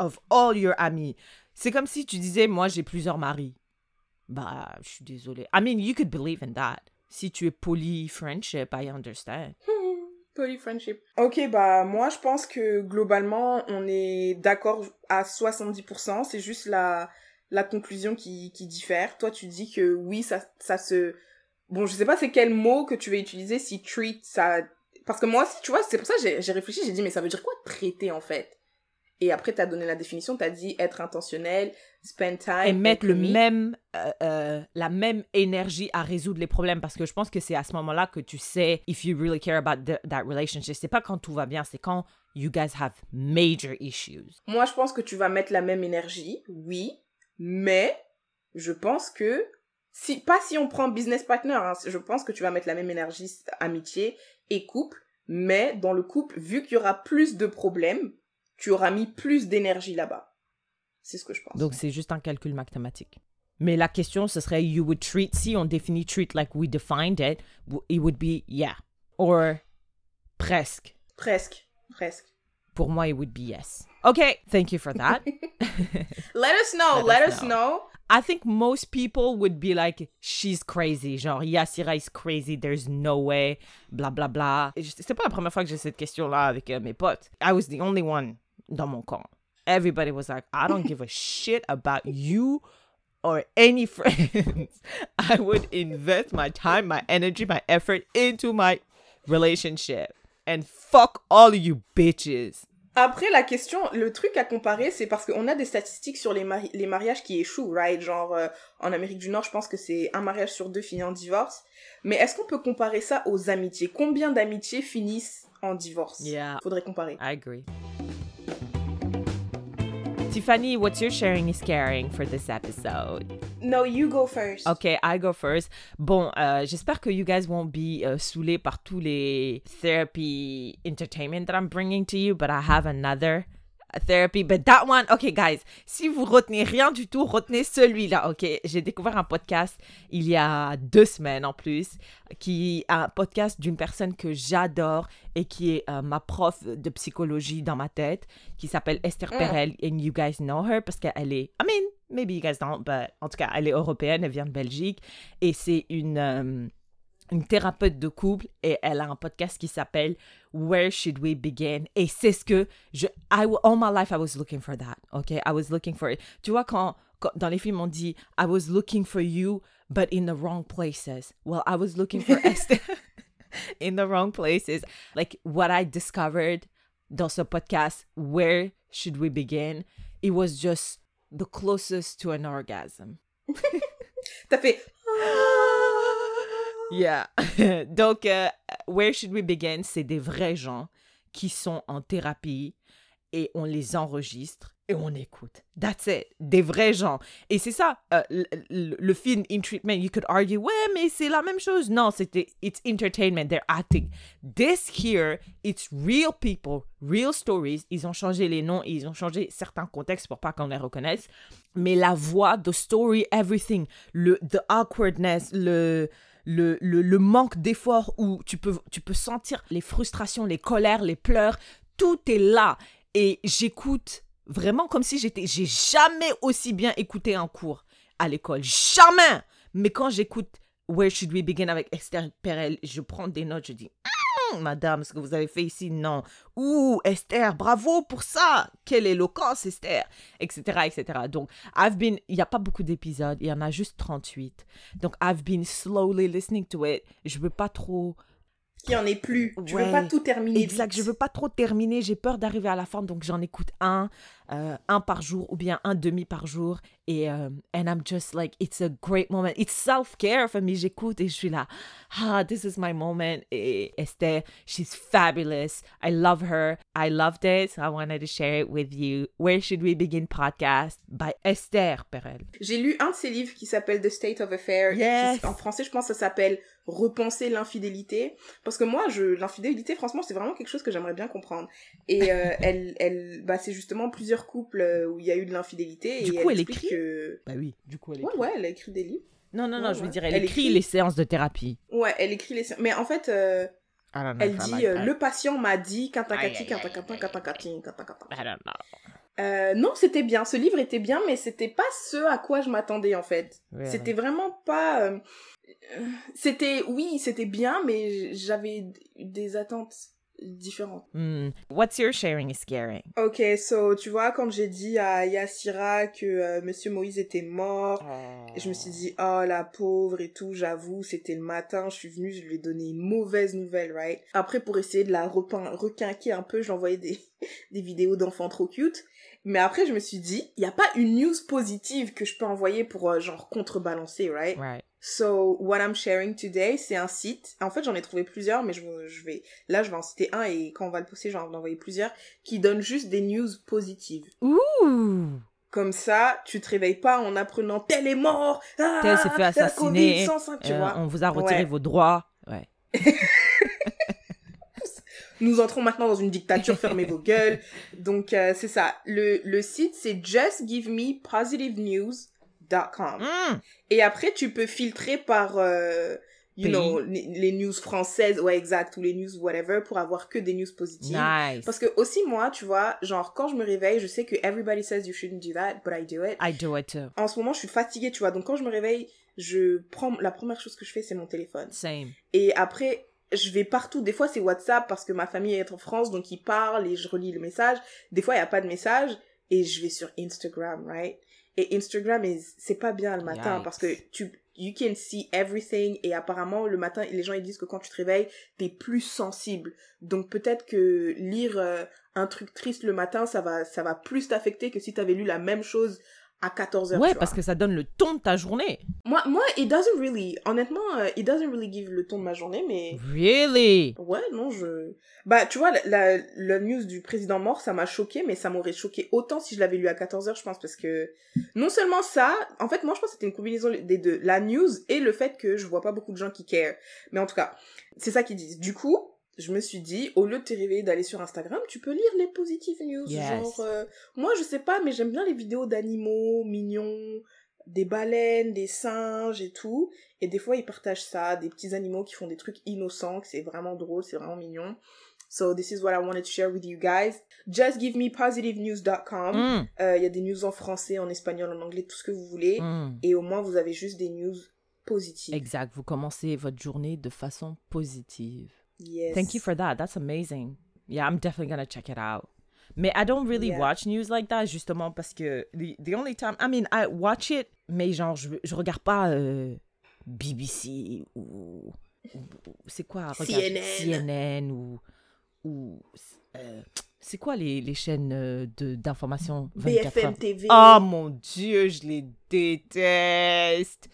of all your amis. C'est comme si tu disais, moi, j'ai plusieurs maris. Bah, je suis désolée. I mean, you could believe in that. Si tu es poly-friendship, I understand. Polyfriendship. Ok, bah moi je pense que globalement on est d'accord à 70%, c'est juste la conclusion qui diffère. Toi tu dis que oui, ça se... Bon, je sais pas c'est quel mot que tu vas utiliser, si treat, ça... Parce que moi aussi, tu vois, c'est pour ça que j'ai réfléchi, j'ai dit mais ça veut dire quoi traiter en fait? Et après t'as donné la définition, t'as dit être intentionnel, spend time... Et mettre la même énergie à résoudre les problèmes, parce que je pense que c'est à ce moment-là que tu sais if you really care about that relationship. C'est pas quand tout va bien, c'est quand you guys have major issues. Moi, je pense que tu vas mettre la même énergie, oui, mais je pense que... si on prend business partner, hein, je pense que tu vas mettre la même énergie, amitié et couple, mais dans le couple, vu qu'il y aura plus de problèmes, tu auras mis plus d'énergie là-bas. C'est ce que je pense. Donc, c'est juste un calcul mathématique. Mais la question, ce serait, you would treat, si on définit treat like we defined it, it would be, yeah. Or, presque. Presque. Pour moi, it would be yes. Okay, thank you for that. Let us know. I think most people would be like, she's crazy. Genre, yeah, Syrah is crazy, there's no way, blah, blah, blah. C'est pas la première fois que j'ai cette question-là avec mes potes. I was the only one dans mon camp. Everybody was like, I don't give a shit about you or any friends. I would invest my time, my energy, my effort into my relationship. And fuck all you bitches. Après, la question, le truc à comparer, c'est parce qu'on a des statistiques sur les mariages qui échouent, right? Genre, en Amérique du Nord, je pense que c'est un mariage sur 2 finit en divorce. Mais est-ce qu'on peut comparer ça aux amitiés? Combien d'amitiés finissent en divorce? Yeah. Faudrait comparer. I agree. Tiffany, what's your sharing is caring for this episode? No, you go first. Okay, I go first. Bon, j'espère que you guys won't be saoulés par tous les therapy entertainment that I'm bringing to you, but I have another therapy. But that one, okay guys, si vous retenez rien du tout, retenez celui-là, ok? J'ai découvert un podcast il y a 2 semaines en plus, qui est un podcast d'une personne que j'adore et qui est ma prof de psychologie dans ma tête, qui s'appelle Esther Perel, and you guys know her parce qu'elle est... I mean, maybe you guys don't, but en tout cas, elle est européenne, elle vient de Belgique et c'est une thérapeute de couple et elle a un podcast qui s'appelle Where Should We Begin? Et c'est ce que all my life I was looking for that, okay? I was looking for it. Tu vois, quand dans les films on dit I was looking for you, but in the wrong places. Well, I was looking for Esther in the wrong places. Like what I discovered dans ce podcast, Where Should We Begin? It was just the closest to an orgasm. T'as fait... Yeah. Donc, Where Should We Begin? C'est des vrais gens qui sont en thérapie et on les enregistre et on écoute. That's it. Des vrais gens. Et c'est ça, le film In Treatment, you could argue, ouais, mais c'est la même chose. Non, c'était, it's entertainment, they're acting. This here, it's real people, real stories. Ils ont changé les noms et ils ont changé certains contextes pour pas qu'on les reconnaisse. Mais la voix, the story, everything, the awkwardness, le manque d'effort où tu peux sentir les frustrations, les colères, les pleurs, tout est là. Et j'écoute vraiment comme si j'ai jamais aussi bien écouté un cours à l'école. Jamais! Mais quand j'écoute Where Should We Begin avec Esther Perel, je prends des notes, je dis Madame, ce que vous avez fait ici, non. Ouh, Esther, bravo pour ça. Quelle éloquence, Esther, etc., etc. Donc, il n'y a pas beaucoup d'épisodes, il y en a juste 38. Donc, I've been slowly listening to it. Je ne veux pas trop... Qu'il n'y en ait plus. Je ne veux pas tout terminer. Exact, je ne veux pas trop terminer. J'ai peur d'arriver à la fin, donc j'en écoute un par jour ou bien un demi par jour. Et and I'm just like, it's a great moment. It's self-care for me. J'écoute et je suis là. Ah, this is my moment. Et Esther, she's fabulous. I love her. I loved it. So I wanted to share it with you. Where Should We Begin podcast by Esther Perel. J'ai lu un de ses livres qui s'appelle The State of Affairs. Yes. En français, je pense que ça s'appelle Repenser l'infidélité. Parce que moi, l'infidélité, franchement, c'est vraiment quelque chose que j'aimerais bien comprendre. Et elle, c'est justement plusieurs couples où il y a eu de l'infidélité. Du coup, elle écrit. Bah oui, du coup, elle écrit. Ouais, elle a écrit des livres. Non, je veux dire, elle écrit les séances de thérapie. Ouais, elle écrit les séances. Mais en fait, elle dit, le patient m'a dit, non, c'était bien. Ce livre était bien, mais c'était pas ce à quoi je m'attendais, en fait. Ouais, c'était vraiment pas... c'était bien, mais j'avais des attentes différentes. Mm. What's your sharing is caring? Ok, so, tu vois, quand j'ai dit à Yassira que Monsieur Moïse était mort, je me suis dit, oh, la pauvre et tout, j'avoue, c'était le matin, je suis venue, je lui ai donné une mauvaise nouvelle, right? Après, pour essayer de la requinquer un peu, je lui envoyais des vidéos d'enfants trop cute. Mais après, je me suis dit, il n'y a pas une news positive que je peux envoyer pour, genre, contrebalancer, right? Right. So, what I'm sharing today, c'est un site. En fait, j'en ai trouvé plusieurs, mais je vais en citer un et quand on va le poster, j'en vais envoyer plusieurs qui donnent juste des news positives. Ouh! Comme ça, tu te réveilles pas en apprenant tel est mort, tel s'est fait assassiner, COVID-19, tu vois. On vous a retiré vos droits. Ouais. Nous entrons maintenant dans une dictature, fermez vos gueules. Donc, c'est ça. Le site, c'est Just Give Me Positive News. Mm. Et après, tu peux filtrer par, les news françaises, ouais, exact, ou les news whatever, pour avoir que des news positives. Nice. Parce que aussi, moi, tu vois, genre, quand je me réveille, je sais que everybody says you shouldn't do that, but I do it. I do it too. En ce moment, je suis fatiguée, tu vois, donc quand je me réveille, la première chose que je fais, c'est mon téléphone. Same. Et après, je vais partout. Des fois, c'est WhatsApp, parce que ma famille est en France, donc ils parlent et je relis le message. Des fois, il n'y a pas de message, et je vais sur Instagram, right? Et Instagram, c'est pas bien le matin. Yikes. Parce que you can see everything. Et apparemment, le matin, les gens ils disent que quand tu te réveilles, t'es plus sensible. Donc peut-être que lire un truc triste le matin, ça va plus t'affecter que si t'avais lu la même chose à 14h. Ouais, parce que ça donne le ton de ta journée. Moi, it doesn't really. Honnêtement, it doesn't really give le ton de ma journée, mais... Really? Ouais, non, Bah, tu vois, la news du président mort, ça m'a choquée, mais ça m'aurait choquée autant si je l'avais lu à 14h, je pense, parce que... Non seulement ça, en fait, moi, je pense que c'était une combinaison des deux. La news et le fait que je vois pas beaucoup de gens qui care. Mais en tout cas, c'est ça qu'ils disent. Du coup... Je me suis dit, au lieu de te réveiller d'aller sur Instagram, tu peux lire les positive news. Yes. Genre, moi, je sais pas, mais j'aime bien les vidéos d'animaux mignons, des baleines, des singes et tout. Et des fois, ils partagent ça, des petits animaux qui font des trucs innocents, que c'est vraiment drôle, c'est vraiment mignon. So, this is what I wanted to share with you guys. JustGiveMePositiveNews.com. Y a des news en français, en espagnol, en anglais, tout ce que vous voulez. Mm. Et au moins, vous avez juste des news positives. Exact, vous commencez votre journée de façon positive. Yes. Thank you for that. That's amazing. Yeah, I'm definitely going to check it out. Mais I don't really watch news like that, justement, parce que the only time... I mean, I watch it, mais genre, je regarde pas BBC ou c'est quoi? CNN ou c'est quoi les chaînes d'information 24 BFM TV. Oh mon Dieu, je les déteste.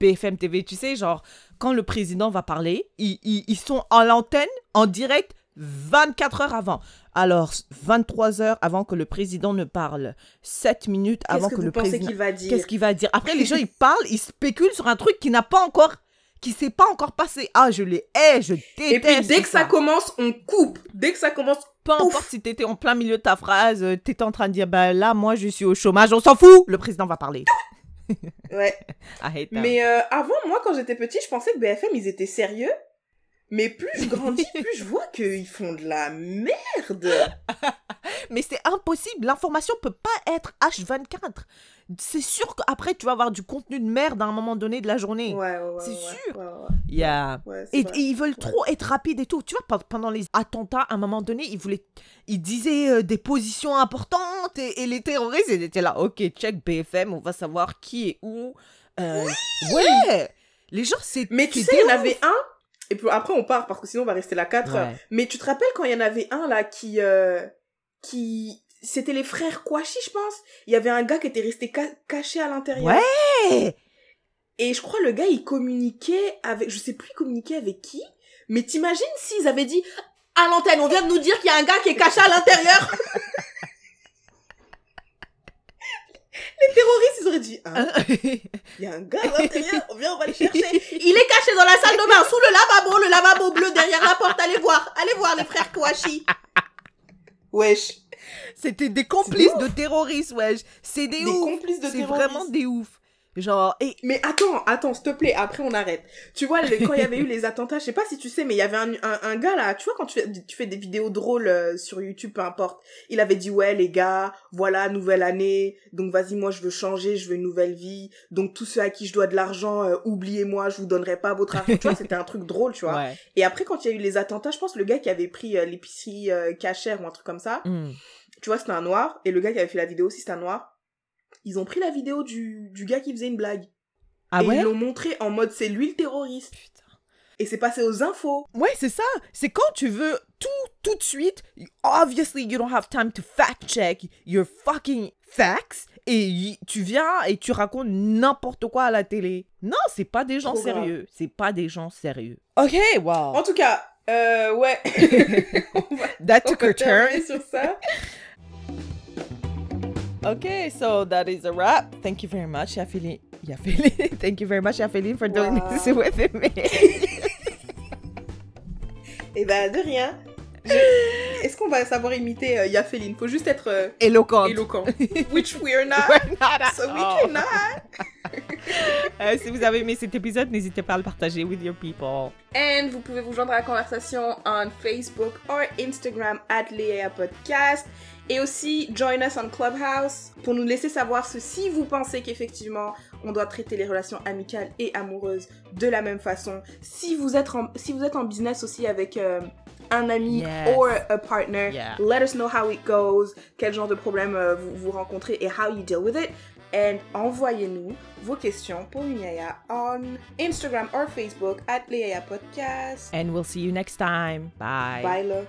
BFM TV, tu sais, genre, quand le président va parler, ils sont à l'antenne, en direct, 24 heures avant. Alors, 23 heures avant que le président ne parle. 7 minutes avant que le président... Qu'est-ce que vous pensez qu'il va dire? Qu'est-ce qu'il va dire? Après, les gens, ils parlent, ils spéculent sur un truc qui n'a pas encore... qui s'est pas encore passé. Ah, je les hais, je déteste. Et puis, dès que ça commence, on coupe. Dès que ça commence, pas importe si t'étais en plein milieu de ta phrase, t'étais en train de dire, bah là, moi, je suis au chômage, on s'en fout. Le président va parler. Ouais. Mais avant, moi, quand j'étais petite, je pensais que BFM, ils étaient sérieux. Mais plus je grandis, plus je vois qu'ils font de la merde. Mais c'est impossible. L'information peut pas être H24. C'est sûr qu'après, tu vas avoir du contenu de merde à un moment donné de la journée. Ouais, c'est sûr. Et ils veulent trop être rapides et tout. Tu vois, pendant les attentats, à un moment donné, ils disaient des positions importantes et les terroristes, ils étaient là. Ok, check BFM, on va savoir qui est où. Oui ouais. Les gens, c'est... Mais tu sais, il y en avait un... Et puis après, on part, parce que sinon, on va rester là 4 heures. Mais tu te rappelles quand il y en avait un, là, qui... C'était les frères Kouachi, je pense. Il y avait un gars qui était resté caché à l'intérieur. Ouais! Et je crois, le gars, il communiquait avec... Je sais plus, il communiquait avec qui. Mais t'imagines s'ils avaient dit... À l'antenne, on vient de nous dire qu'il y a un gars qui est caché à l'intérieur. Les terroristes, ils auraient dit, hein, il y a un gars à l'intérieur, on va le chercher. Il est caché dans la salle de bain, sous le lavabo bleu derrière la porte, allez voir les frères Kouachi. Wesh. C'était des complices de terroristes, wesh. C'est des ouf. Complices de terroristes. C'est vraiment des ouf. Genre, et... Mais attends, s'il te plaît, après on arrête. Tu vois, quand il y avait eu les attentats, je sais pas si tu sais, mais il y avait un gars là, tu vois, quand tu fais des vidéos drôles sur YouTube, peu importe, il avait dit, ouais, les gars, voilà, nouvelle année, donc vas-y, moi je veux changer, je veux une nouvelle vie, donc tous ceux à qui je dois de l'argent, oubliez-moi, je vous donnerai pas votre argent, tu vois, c'était un truc drôle, tu vois. Ouais. Et après, quand il y a eu les attentats, je pense le gars qui avait pris l'épicerie cachère ou un truc comme ça, tu vois, c'était un noir, et le gars qui avait fait la vidéo aussi, c'était un noir. Ils ont pris la vidéo du gars qui faisait une blague. Ah ouais? Et ils l'ont montré en mode, c'est lui le terroriste. Putain. Et c'est passé aux infos. Ouais, c'est ça. C'est quand tu veux tout de suite, obviously you don't have time to fact check your fucking facts. Et tu viens et tu racontes n'importe quoi à la télé. Non, c'est pas des gens sérieux. C'est pas des gens sérieux. Ok, wow. En tout cas, ouais. That took a turn. Sur ça. Okay, so that is a wrap. Thank you very much, Yafeline. Thank you very much, Yafeline, for doing this with me. Eh ben, de rien. Est-ce qu'on va savoir imiter Yafeline? Faut juste être éloquent. Which we're not so we cannot. Si vous avez aimé cet épisode, n'hésitez pas à le partager with your people. And vous pouvez vous joindre à la conversation on Facebook or Instagram @LeiaPodcast. Et aussi, join us on Clubhouse pour nous laisser savoir si vous pensez qu'effectivement, on doit traiter les relations amicales et amoureuses de la même façon. Si vous êtes en business aussi avec un ami or a partner, let us know how it goes, quel genre de problème vous rencontrez et how you deal with it. And envoyez-nous vos questions pour Leia Ya on Instagram or Facebook @LeiaYaPodcast. And we'll see you next time. Bye. Bye, love.